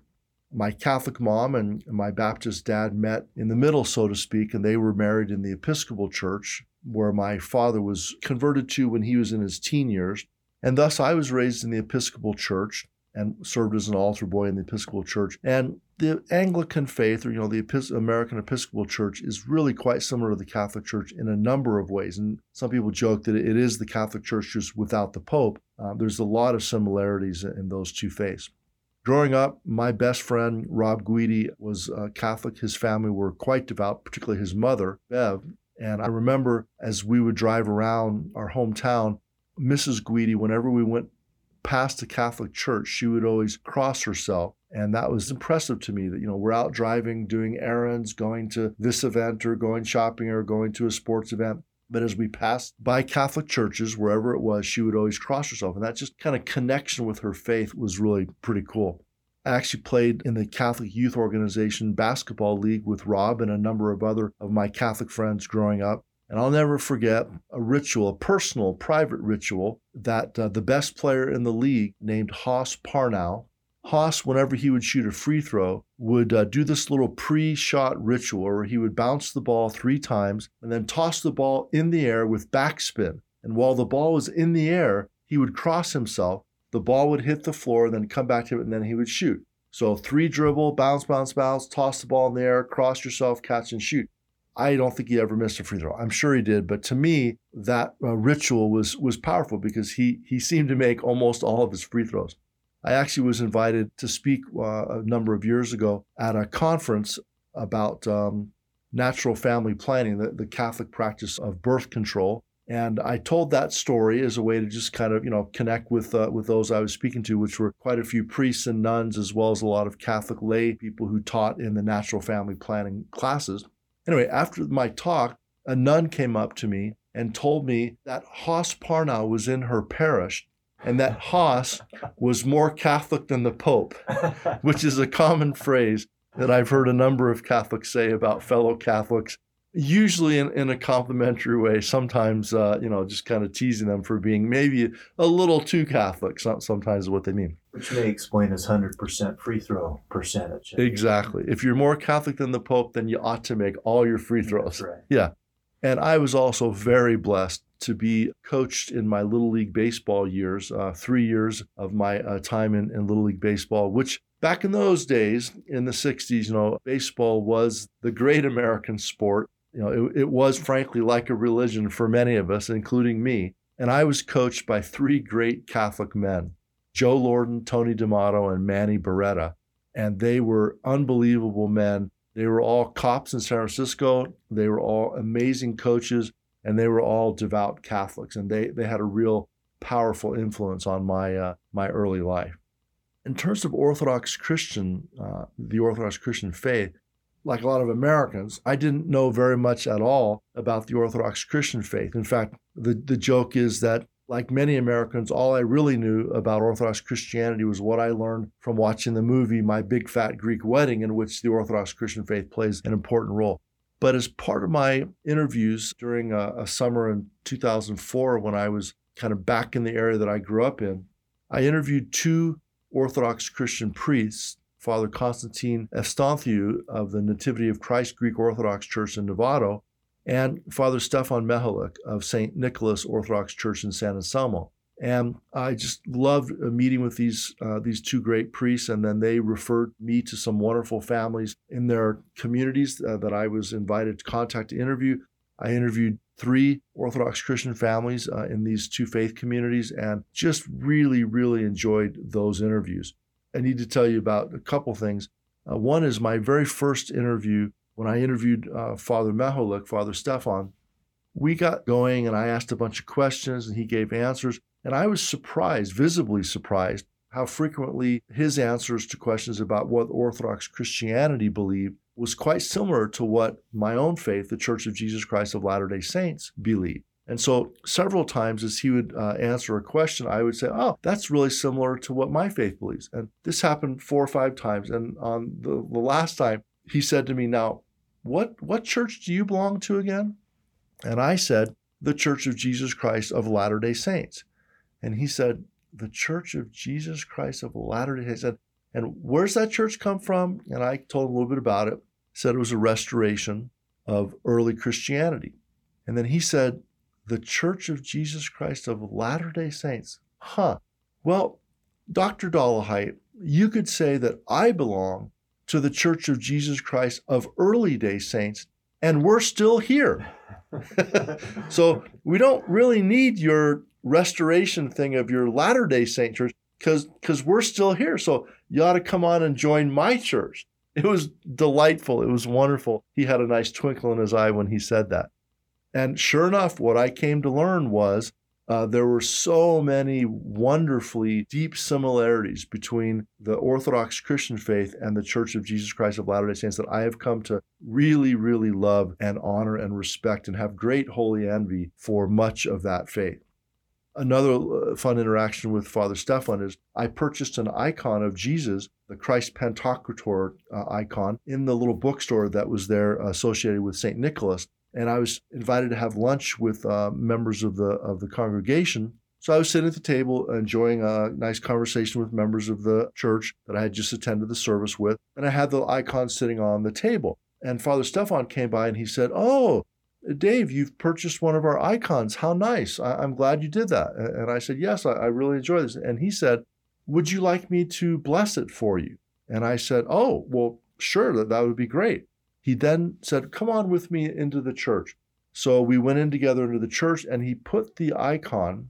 My Catholic mom and my Baptist dad met in the middle, so to speak, and they were married in the Episcopal Church, where my father was converted to when he was in his teen years. And thus I was raised in the Episcopal Church and served as an altar boy in the Episcopal Church. And the Anglican faith, or, you know, the Epis- American Episcopal Church, is really quite similar to the Catholic Church in a number of ways. And some people joke that it is the Catholic Church just without the Pope. Uh, there's a lot of similarities in those two faiths. Growing up, my best friend, Rob Guidi, was uh, Catholic. His family were quite devout, particularly his mother, Bev. And I remember as we would drive around our hometown, Missus Guidi, whenever we went past a Catholic church, she would always cross herself. And that was impressive to me that, you know, we're out driving, doing errands, going to this event or going shopping or going to a sports event. But as we passed by Catholic churches, wherever it was, she would always cross herself. And that just kind of connection with her faith was really pretty cool. I actually played in the Catholic Youth Organization Basketball League with Rob and a number of other of my Catholic friends growing up. And I'll never forget a ritual, a personal, private ritual that uh, the best player in the league named Haas Parnow. Haas, whenever he would shoot a free throw, would uh, do this little pre-shot ritual where he would bounce the ball three times and then toss the ball in the air with backspin. And while the ball was in the air, he would cross himself. The ball would hit the floor, then come back to it, and then he would shoot. So three dribble, bounce, bounce, bounce, toss the ball in the air, cross yourself, catch and shoot. I don't think he ever missed a free throw. I'm sure he did. But to me, that uh, ritual was was powerful because he he seemed to make almost all of his free throws. I actually was invited to speak uh, a number of years ago at a conference about um, natural family planning, the, the Catholic practice of birth control. And I told that story as a way to just kind of, you know, connect with uh, with those I was speaking to, which were quite a few priests and nuns, as well as a lot of Catholic lay people who taught in the natural family planning classes. Anyway, after my talk, a nun came up to me and told me that Haas Parnow was in her parish and that Haas was more Catholic than the Pope, which is a common phrase that I've heard a number of Catholics say about fellow Catholics, usually in, in a complimentary way, sometimes, uh, you know, just kind of teasing them for being maybe a little too Catholic, sometimes is what they mean. Which may explain his one hundred percent free throw percentage. Exactly. If you're more Catholic than the Pope, then you ought to make all your free throws. That's right. Yeah. And I was also very blessed to be coached in my Little League Baseball years, uh, three years of my uh, time in, in Little League Baseball, which back in those days, in the sixties, you know, baseball was the great American sport. You know, it, it was frankly like a religion for many of us, including me. And I was coached by three great Catholic men, Joe Lorden, Tony D'Amato, and Manny Beretta. And they were unbelievable men. They were all cops in San Francisco. They were all amazing coaches, and they were all devout Catholics. And they they had a real powerful influence on my uh, my early life. In terms of Orthodox Christian, uh, the Orthodox Christian faith, like a lot of Americans, I didn't know very much at all about the Orthodox Christian faith. In fact, the, the joke is that, like many Americans, all I really knew about Orthodox Christianity was what I learned from watching the movie My Big Fat Greek Wedding, in which the Orthodox Christian faith plays an important role. But as part of my interviews during a, a summer in two thousand four, when I was kind of back in the area that I grew up in, I interviewed two Orthodox Christian priests, Father Constantine Estanthiou of the Nativity of Christ Greek Orthodox Church in Novato, and Father Stefan Mehalik of Saint Nicholas Orthodox Church in San Anselmo. And I just loved meeting with these uh, these two great priests, and then they referred me to some wonderful families in their communities uh, that I was invited to contact to interview. I interviewed three Orthodox Christian families uh, in these two faith communities, and just really, really enjoyed those interviews. I need to tell you about a couple things. Uh, one is my very first interview. When I interviewed uh, Father Mehalik, Father Stefan, we got going and I asked a bunch of questions and he gave answers. And I was surprised, visibly surprised, how frequently his answers to questions about what Orthodox Christianity believed was quite similar to what my own faith, the Church of Jesus Christ of Latter-day Saints, believed. And so several times as he would uh, answer a question, I would say, oh, that's really similar to what my faith believes. And this happened four or five times. And on the, the last time, he said to me, now, What what church do you belong to again? And I said, the Church of Jesus Christ of Latter-day Saints. And he said, the Church of Jesus Christ of Latter-day Saints. I said, and where's that church come from? And I told him a little bit about it. He said it was a restoration of early Christianity. And then he said, the Church of Jesus Christ of Latter-day Saints. Huh. Well, Doctor Dollahite, you could say that I belong to the Church of Jesus Christ of Early Day Saints, and we're still here. So we don't really need your restoration thing of your Latter-day Saint church, because because we're still here. So you ought to come on and join my church. It was delightful. It was wonderful. He had a nice twinkle in his eye when he said that. And sure enough, what I came to learn was Uh, there were so many wonderfully deep similarities between the Orthodox Christian faith and the Church of Jesus Christ of Latter-day Saints that I have come to really, really love and honor and respect and have great holy envy for much of that faith. Another uh, fun interaction with Father Stefan is I purchased an icon of Jesus, the Christ Pantocrator uh, icon, in the little bookstore that was there associated with Saint Nicholas. And I was invited to have lunch with uh, members of the of the congregation. So I was sitting at the table enjoying a nice conversation with members of the church that I had just attended the service with. And I had the icon sitting on the table. And Father Stefan came by and he said, oh, Dave, you've purchased one of our icons. How nice. I- I'm glad you did that. And I said, yes, I, I really enjoy this. And he said, would you like me to bless it for you? And I said, oh, well, sure, that, that would be great. He then said, come on with me into the church. So we went in together into the church, and he put the icon,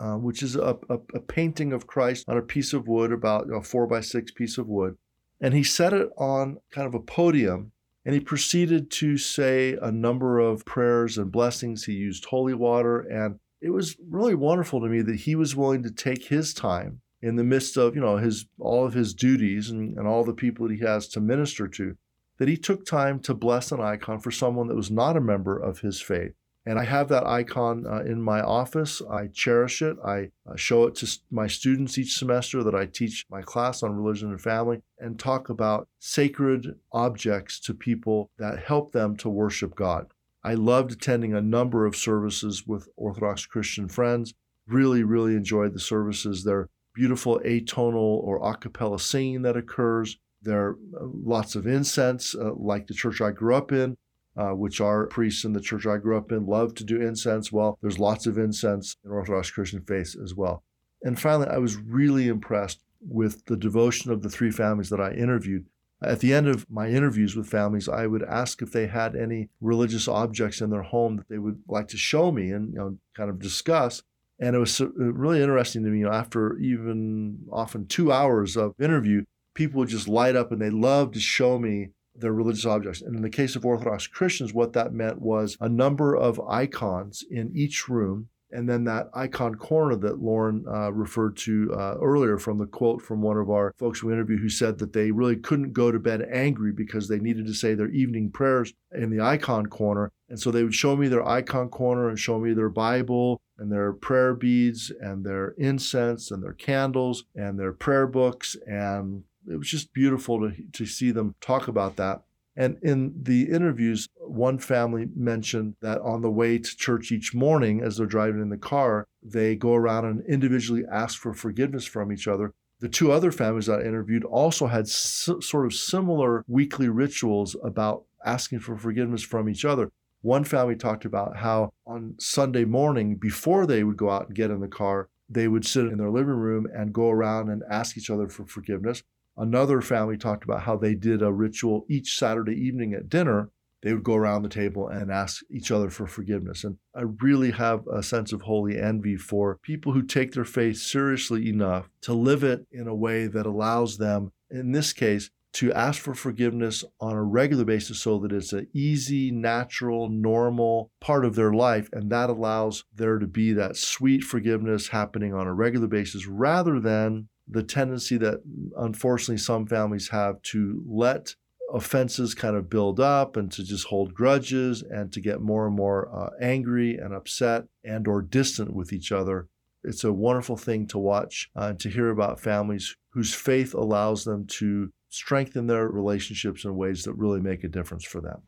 uh, which is a, a, a painting of Christ on a piece of wood, about a four by six piece of wood, and he set it on kind of a podium, and he proceeded to say a number of prayers and blessings. He used holy water, and it was really wonderful to me that he was willing to take his time in the midst of, you know, his all of his duties and, and all the people that he has to minister to, that he took time to bless an icon for someone that was not a member of his faith. And I have that icon uh, in my office. I cherish it. I uh, show it to my students each semester that I teach my class on religion and family, and talk about sacred objects to people that help them to worship God. I loved attending a number of services with Orthodox Christian friends. Really, really enjoyed the services. Their beautiful atonal or a cappella singing that occurs. There are lots of incense, uh, like the church I grew up in. Uh, which our priests in the church I grew up in love to do incense. Well, there's lots of incense in Orthodox Christian faith as well. And finally, I was really impressed with the devotion of the three families that I interviewed. At the end of my interviews with families, I would ask if they had any religious objects in their home that they would like to show me and, you know, kind of discuss. And it was really interesting to me, you know, after even often two hours of interview, people would just light up and they loved to show me their religious objects. And in the case of Orthodox Christians, what that meant was a number of icons in each room, and then that icon corner that Lauren uh, referred to uh, earlier from the quote from one of our folks we interviewed, who said that they really couldn't go to bed angry because they needed to say their evening prayers in the icon corner. And so they would show me their icon corner and show me their Bible and their prayer beads and their incense and their candles and their prayer books, and it was just beautiful to to see them talk about that. And in the interviews, one family mentioned that on the way to church each morning, as they're driving in the car, they go around and individually ask for forgiveness from each other. The two other families I interviewed also had s- sort of similar weekly rituals about asking for forgiveness from each other. One family talked about how on Sunday morning, before they would go out and get in the car, they would sit in their living room and go around and ask each other for forgiveness. Another family talked about how they did a ritual each Saturday evening at dinner. They would go around the table and ask each other for forgiveness. And I really have a sense of holy envy for people who take their faith seriously enough to live it in a way that allows them, in this case, to ask for forgiveness on a regular basis so that it's an easy, natural, normal part of their life. And that allows there to be that sweet forgiveness happening on a regular basis, rather than the tendency that unfortunately some families have to let offenses kind of build up and to just hold grudges and to get more and more uh, angry and upset and or distant with each other. It's a wonderful thing to watch uh, and to hear about families whose faith allows them to strengthen their relationships in ways that really make a difference for them.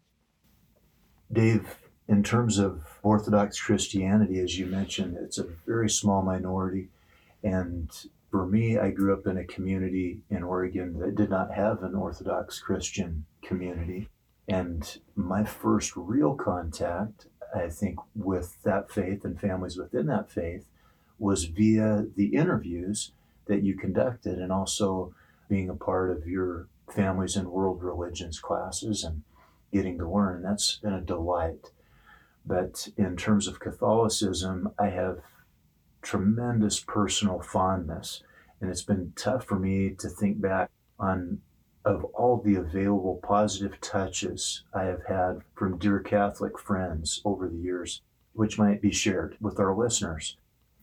Dave, in terms of Orthodox Christianity, as you mentioned, it's a very small minority. And for me, I grew up in a community in Oregon that did not have an Orthodox Christian community. And my first real contact, I think, with that faith and families within that faith was via the interviews that you conducted, and also being a part of your Families and World Religions classes and getting to learn. That's been a delight. But in terms of Catholicism, I have tremendous personal fondness, and it's been tough for me to think back on of all the available positive touches I have had from dear Catholic friends over the years, which might be shared with our listeners.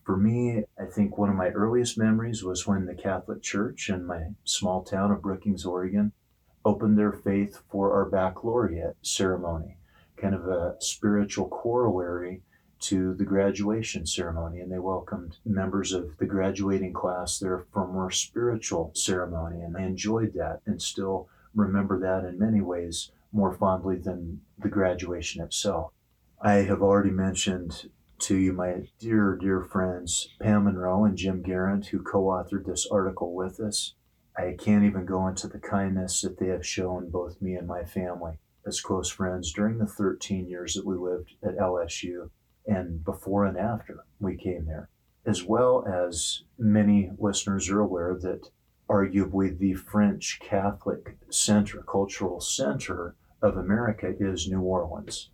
For me, I think one of my earliest memories was when the Catholic Church in my small town of Brookings, Oregon, opened their faith for our baccalaureate ceremony, kind of a spiritual corollary to the graduation ceremony, and they welcomed members of the graduating class there for more spiritual ceremony, and I enjoyed that and still remember that in many ways more fondly than the graduation itself. I have already mentioned to you my dear, dear friends Pam Monroe and Jim Garand, who co-authored this article with us. I can't even go into the kindness that they have shown both me and my family as close friends during the thirteen years that we lived at L S U. And before and after we came there, as well as many listeners are aware that arguably the French Catholic center, cultural center of America is New Orleans.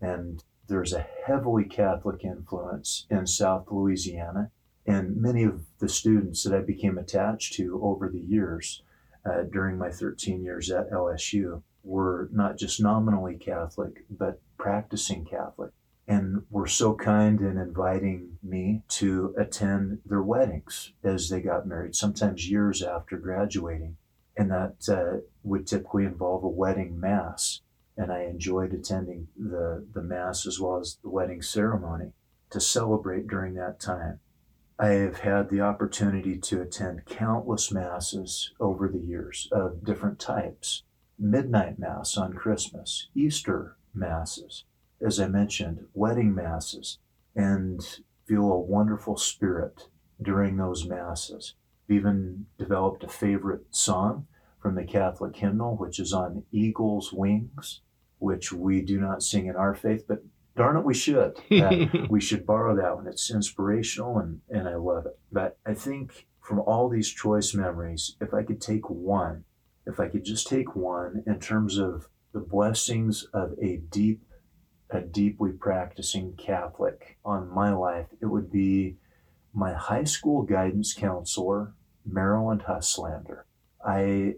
And there's a heavily Catholic influence in South Louisiana. And many of the students that I became attached to over the years uh, during my thirteen years at L S U were not just nominally Catholic, but practicing Catholic. And were so kind in inviting me to attend their weddings as they got married, sometimes years after graduating. and that uh, would typically involve a wedding mass. And I enjoyed attending the, the mass as well as the wedding ceremony to celebrate during that time. I have had the opportunity to attend countless masses over the years of different types. Midnight Mass on Christmas, Easter Masses, as I mentioned, wedding masses, and feel a wonderful spirit during those masses. I've even developed a favorite song from the Catholic hymnal, which is On Eagle's Wings, which we do not sing in our faith, but darn it, we should. That, we should borrow that one. It's inspirational, and, and I love it. But I think from all these choice memories, if I could take one, if I could just take one in terms of the blessings of a deep, a deeply practicing Catholic on my life, it would be my high school guidance counselor, Marilyn Husslander. I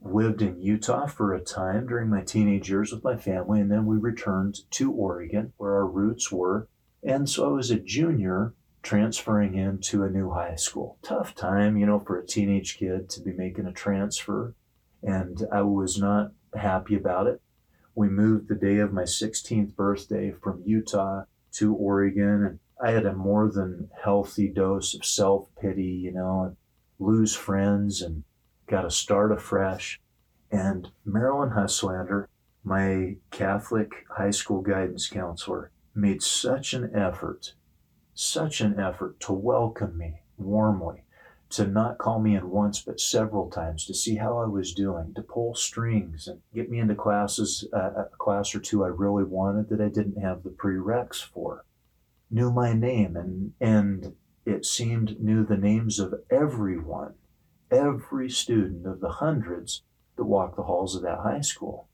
lived in Utah for a time during my teenage years with my family, and then we returned to Oregon, where our roots were. And so I was a junior transferring into a new high school. Tough time, you know, for a teenage kid to be making a transfer, and I was not happy about it. We moved the day of my sixteenth birthday from Utah to Oregon, and I had a more than healthy dose of self-pity, you know, and lose friends and got to start afresh. And Marilyn Husslander, my Catholic high school guidance counselor, made such an effort, such an effort to welcome me warmly, to not call me in once but several times, to see how I was doing, to pull strings and get me into classes, uh, a class or two I really wanted that I didn't have the prereqs for. Knew my name, and and it seemed knew the names of everyone. Every student of the hundreds that walked the halls of that high school.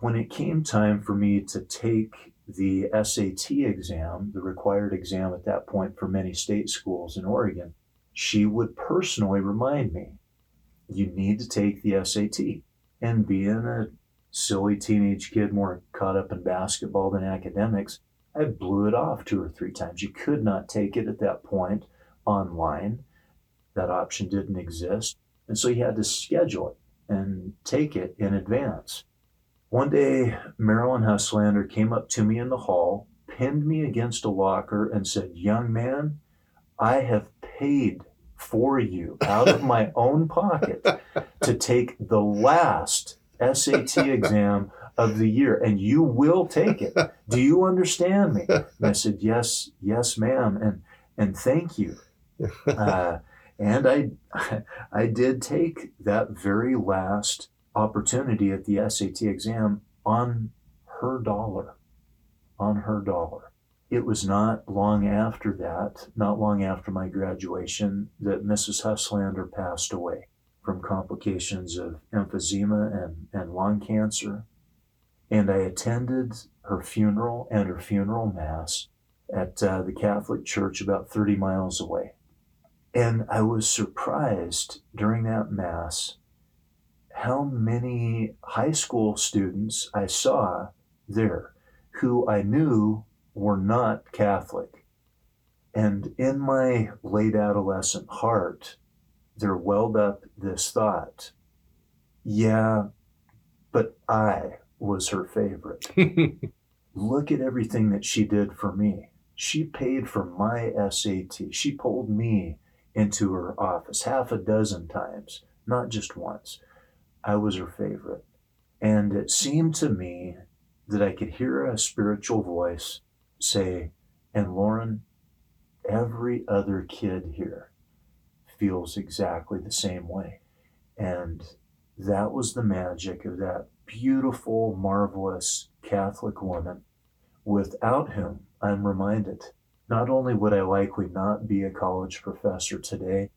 When it came time for me to take the S A T exam, the required exam at that point for many state schools in Oregon, she would personally remind me, you need to take the S A T. And being a silly teenage kid more caught up in basketball than academics, I blew it off two or three times. You could not take it at that point online. That option didn't exist, and so you had to schedule it and take it in advance. One day, Marilyn Husslander came up to me in the hall, pinned me against a locker, and said, young man, I have paid for you out of my own pocket to take the last S A T exam of the year, and you will take it. Do you understand me? And I said, yes, yes, ma'am, and and thank you. Uh, And I I did take that very last opportunity at the S A T exam on her dollar, on her dollar. It was not long after that, not long after my graduation, that Missus Husslander passed away from complications of emphysema and, and lung cancer. And I attended her funeral and her funeral mass at uh, the Catholic Church about thirty miles away. And I was surprised during that mass how many high school students I saw there who I knew were not Catholic. And in my late adolescent heart, there welled up this thought, yeah, but I was her favorite. Look at everything that she did for me. She paid for my S A T. She pulled me into her office half a dozen times, not just once. I was her favorite. And it seemed to me that I could hear a spiritual voice say, and Lauren, every other kid here feels exactly the same way. And that was the magic of that beautiful, marvelous Catholic woman, without whom I'm reminded, not only would I likely not be a college professor today,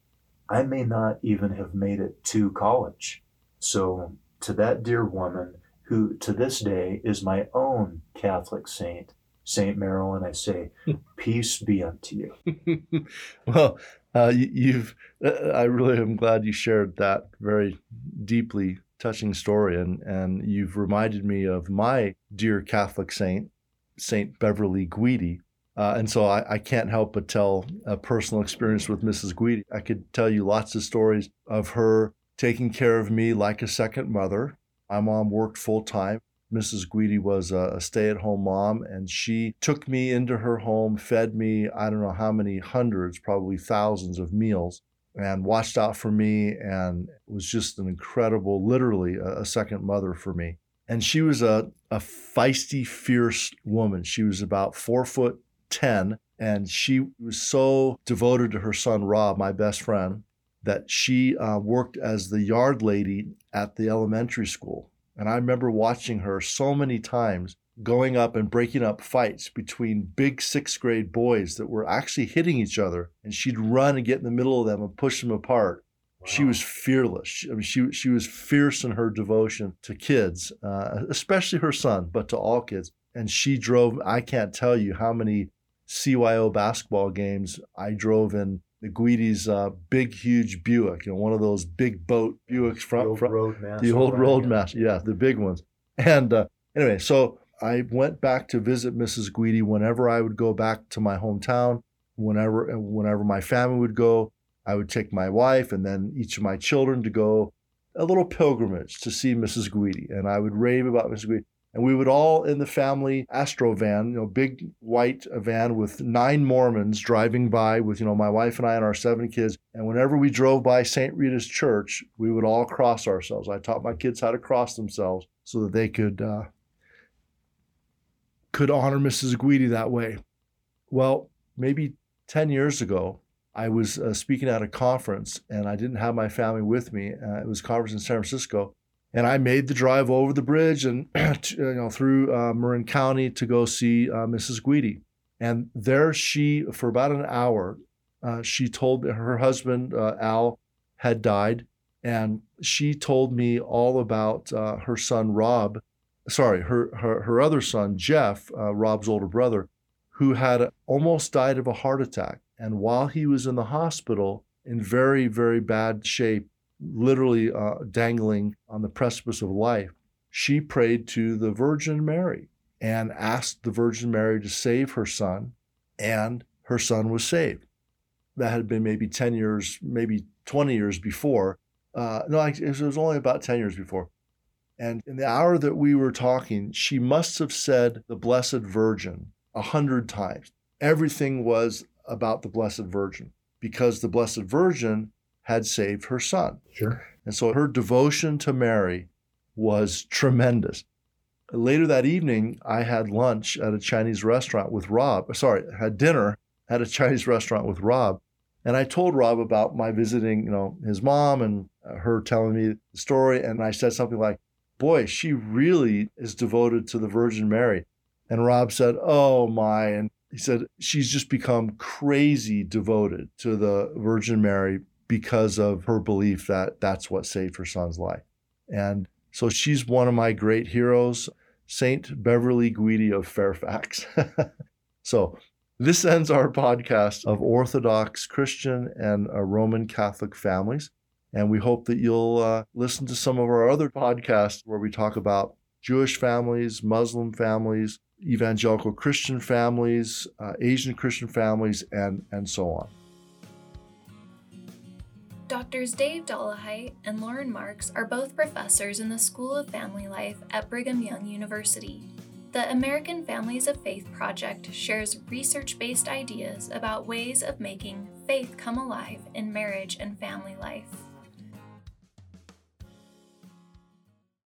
I may not even have made it to college. So to that dear woman, who to this day is my own Catholic saint, Saint Marilyn, I say, peace be unto you. Well, uh, you've, I really am glad you shared that very deeply touching story. And, and you've reminded me of my dear Catholic saint, Saint Beverly Guidi. Uh, and so I, I can't help but tell a personal experience with Missus Guidi. I could tell you lots of stories of her taking care of me like a second mother. My mom worked full-time. Missus Guidi was a stay-at-home mom, and she took me into her home, fed me, I don't know how many hundreds, probably thousands of meals, and watched out for me, and was just an incredible, literally a second mother for me. And she was a, a feisty, fierce woman. She was about four foot ten, and she was so devoted to her son, Rob, my best friend, that she uh, worked as the yard lady at the elementary school. And I remember watching her so many times going up and breaking up fights between big sixth grade boys that were actually hitting each other. And she'd run and get in the middle of them and push them apart. Wow. She was fearless. I mean, she, she was fierce in her devotion to kids, uh, especially her son, but to all kids. And she drove, I can't tell you how many C Y O basketball games I drove in the Guidi's uh, big, huge Buick, you know, one of those big boat Buicks from the old roadmaster. The old roadmaster, yeah, the big ones. And uh, anyway, so I went back to visit Missus Guidi whenever I would go back to my hometown. Whenever, whenever my family would go, I would take my wife and then each of my children to go a little pilgrimage to see Missus Guidi, and I would rave about Missus Guidi. And we would all in the family Astro van, you know, big white van with nine Mormons driving by with, you know, my wife and I and our seven kids. And whenever we drove by Saint Rita's Church, we would all cross ourselves. I taught my kids how to cross themselves so that they could uh, could honor Missus Guidi that way. Well, maybe ten years ago, I was uh, speaking at a conference and I didn't have my family with me. Uh, it was a conference in San Francisco. And I made the drive over the bridge and you know, through uh, Marin County to go see uh, Missus Guidi. And there she, for about an hour, uh, she told me her husband, uh, Al, had died. And she told me all about uh, her son, Rob, sorry, her, her, her other son, Jeff, uh, Rob's older brother, who had almost died of a heart attack. And while he was in the hospital in very, very bad shape, literally uh, dangling on the precipice of life, she prayed to the Virgin Mary and asked the Virgin Mary to save her son, and her son was saved. That had been maybe ten years, maybe twenty years before. Uh, no, it was only about ten years before. And in the hour that we were talking, she must have said the Blessed Virgin a hundred times. Everything was about the Blessed Virgin because the Blessed Virgin had saved her son. Sure. And so her devotion to Mary was tremendous. Later that evening, I had lunch at a Chinese restaurant with Rob. Sorry, had dinner at a Chinese restaurant with Rob. And I told Rob about my visiting, you know, his mom and her telling me the story. And I said something like, boy, she really is devoted to the Virgin Mary. And Rob said, oh my. And he said, she's just become crazy devoted to the Virgin Mary because of her belief that that's what saved her son's life. And so she's one of my great heroes, Saint Beverly Guidi of Fairfax. So this ends our podcast of Orthodox Christian and uh, Roman Catholic families. And we hope that you'll uh, listen to some of our other podcasts where we talk about Jewish families, Muslim families, evangelical Christian families, uh, Asian Christian families, and, and so on. Doctors Dave Dollahite and Lauren Marks are both professors in the School of Family Life at Brigham Young University. The American Families of Faith project shares research-based ideas about ways of making faith come alive in marriage and family life.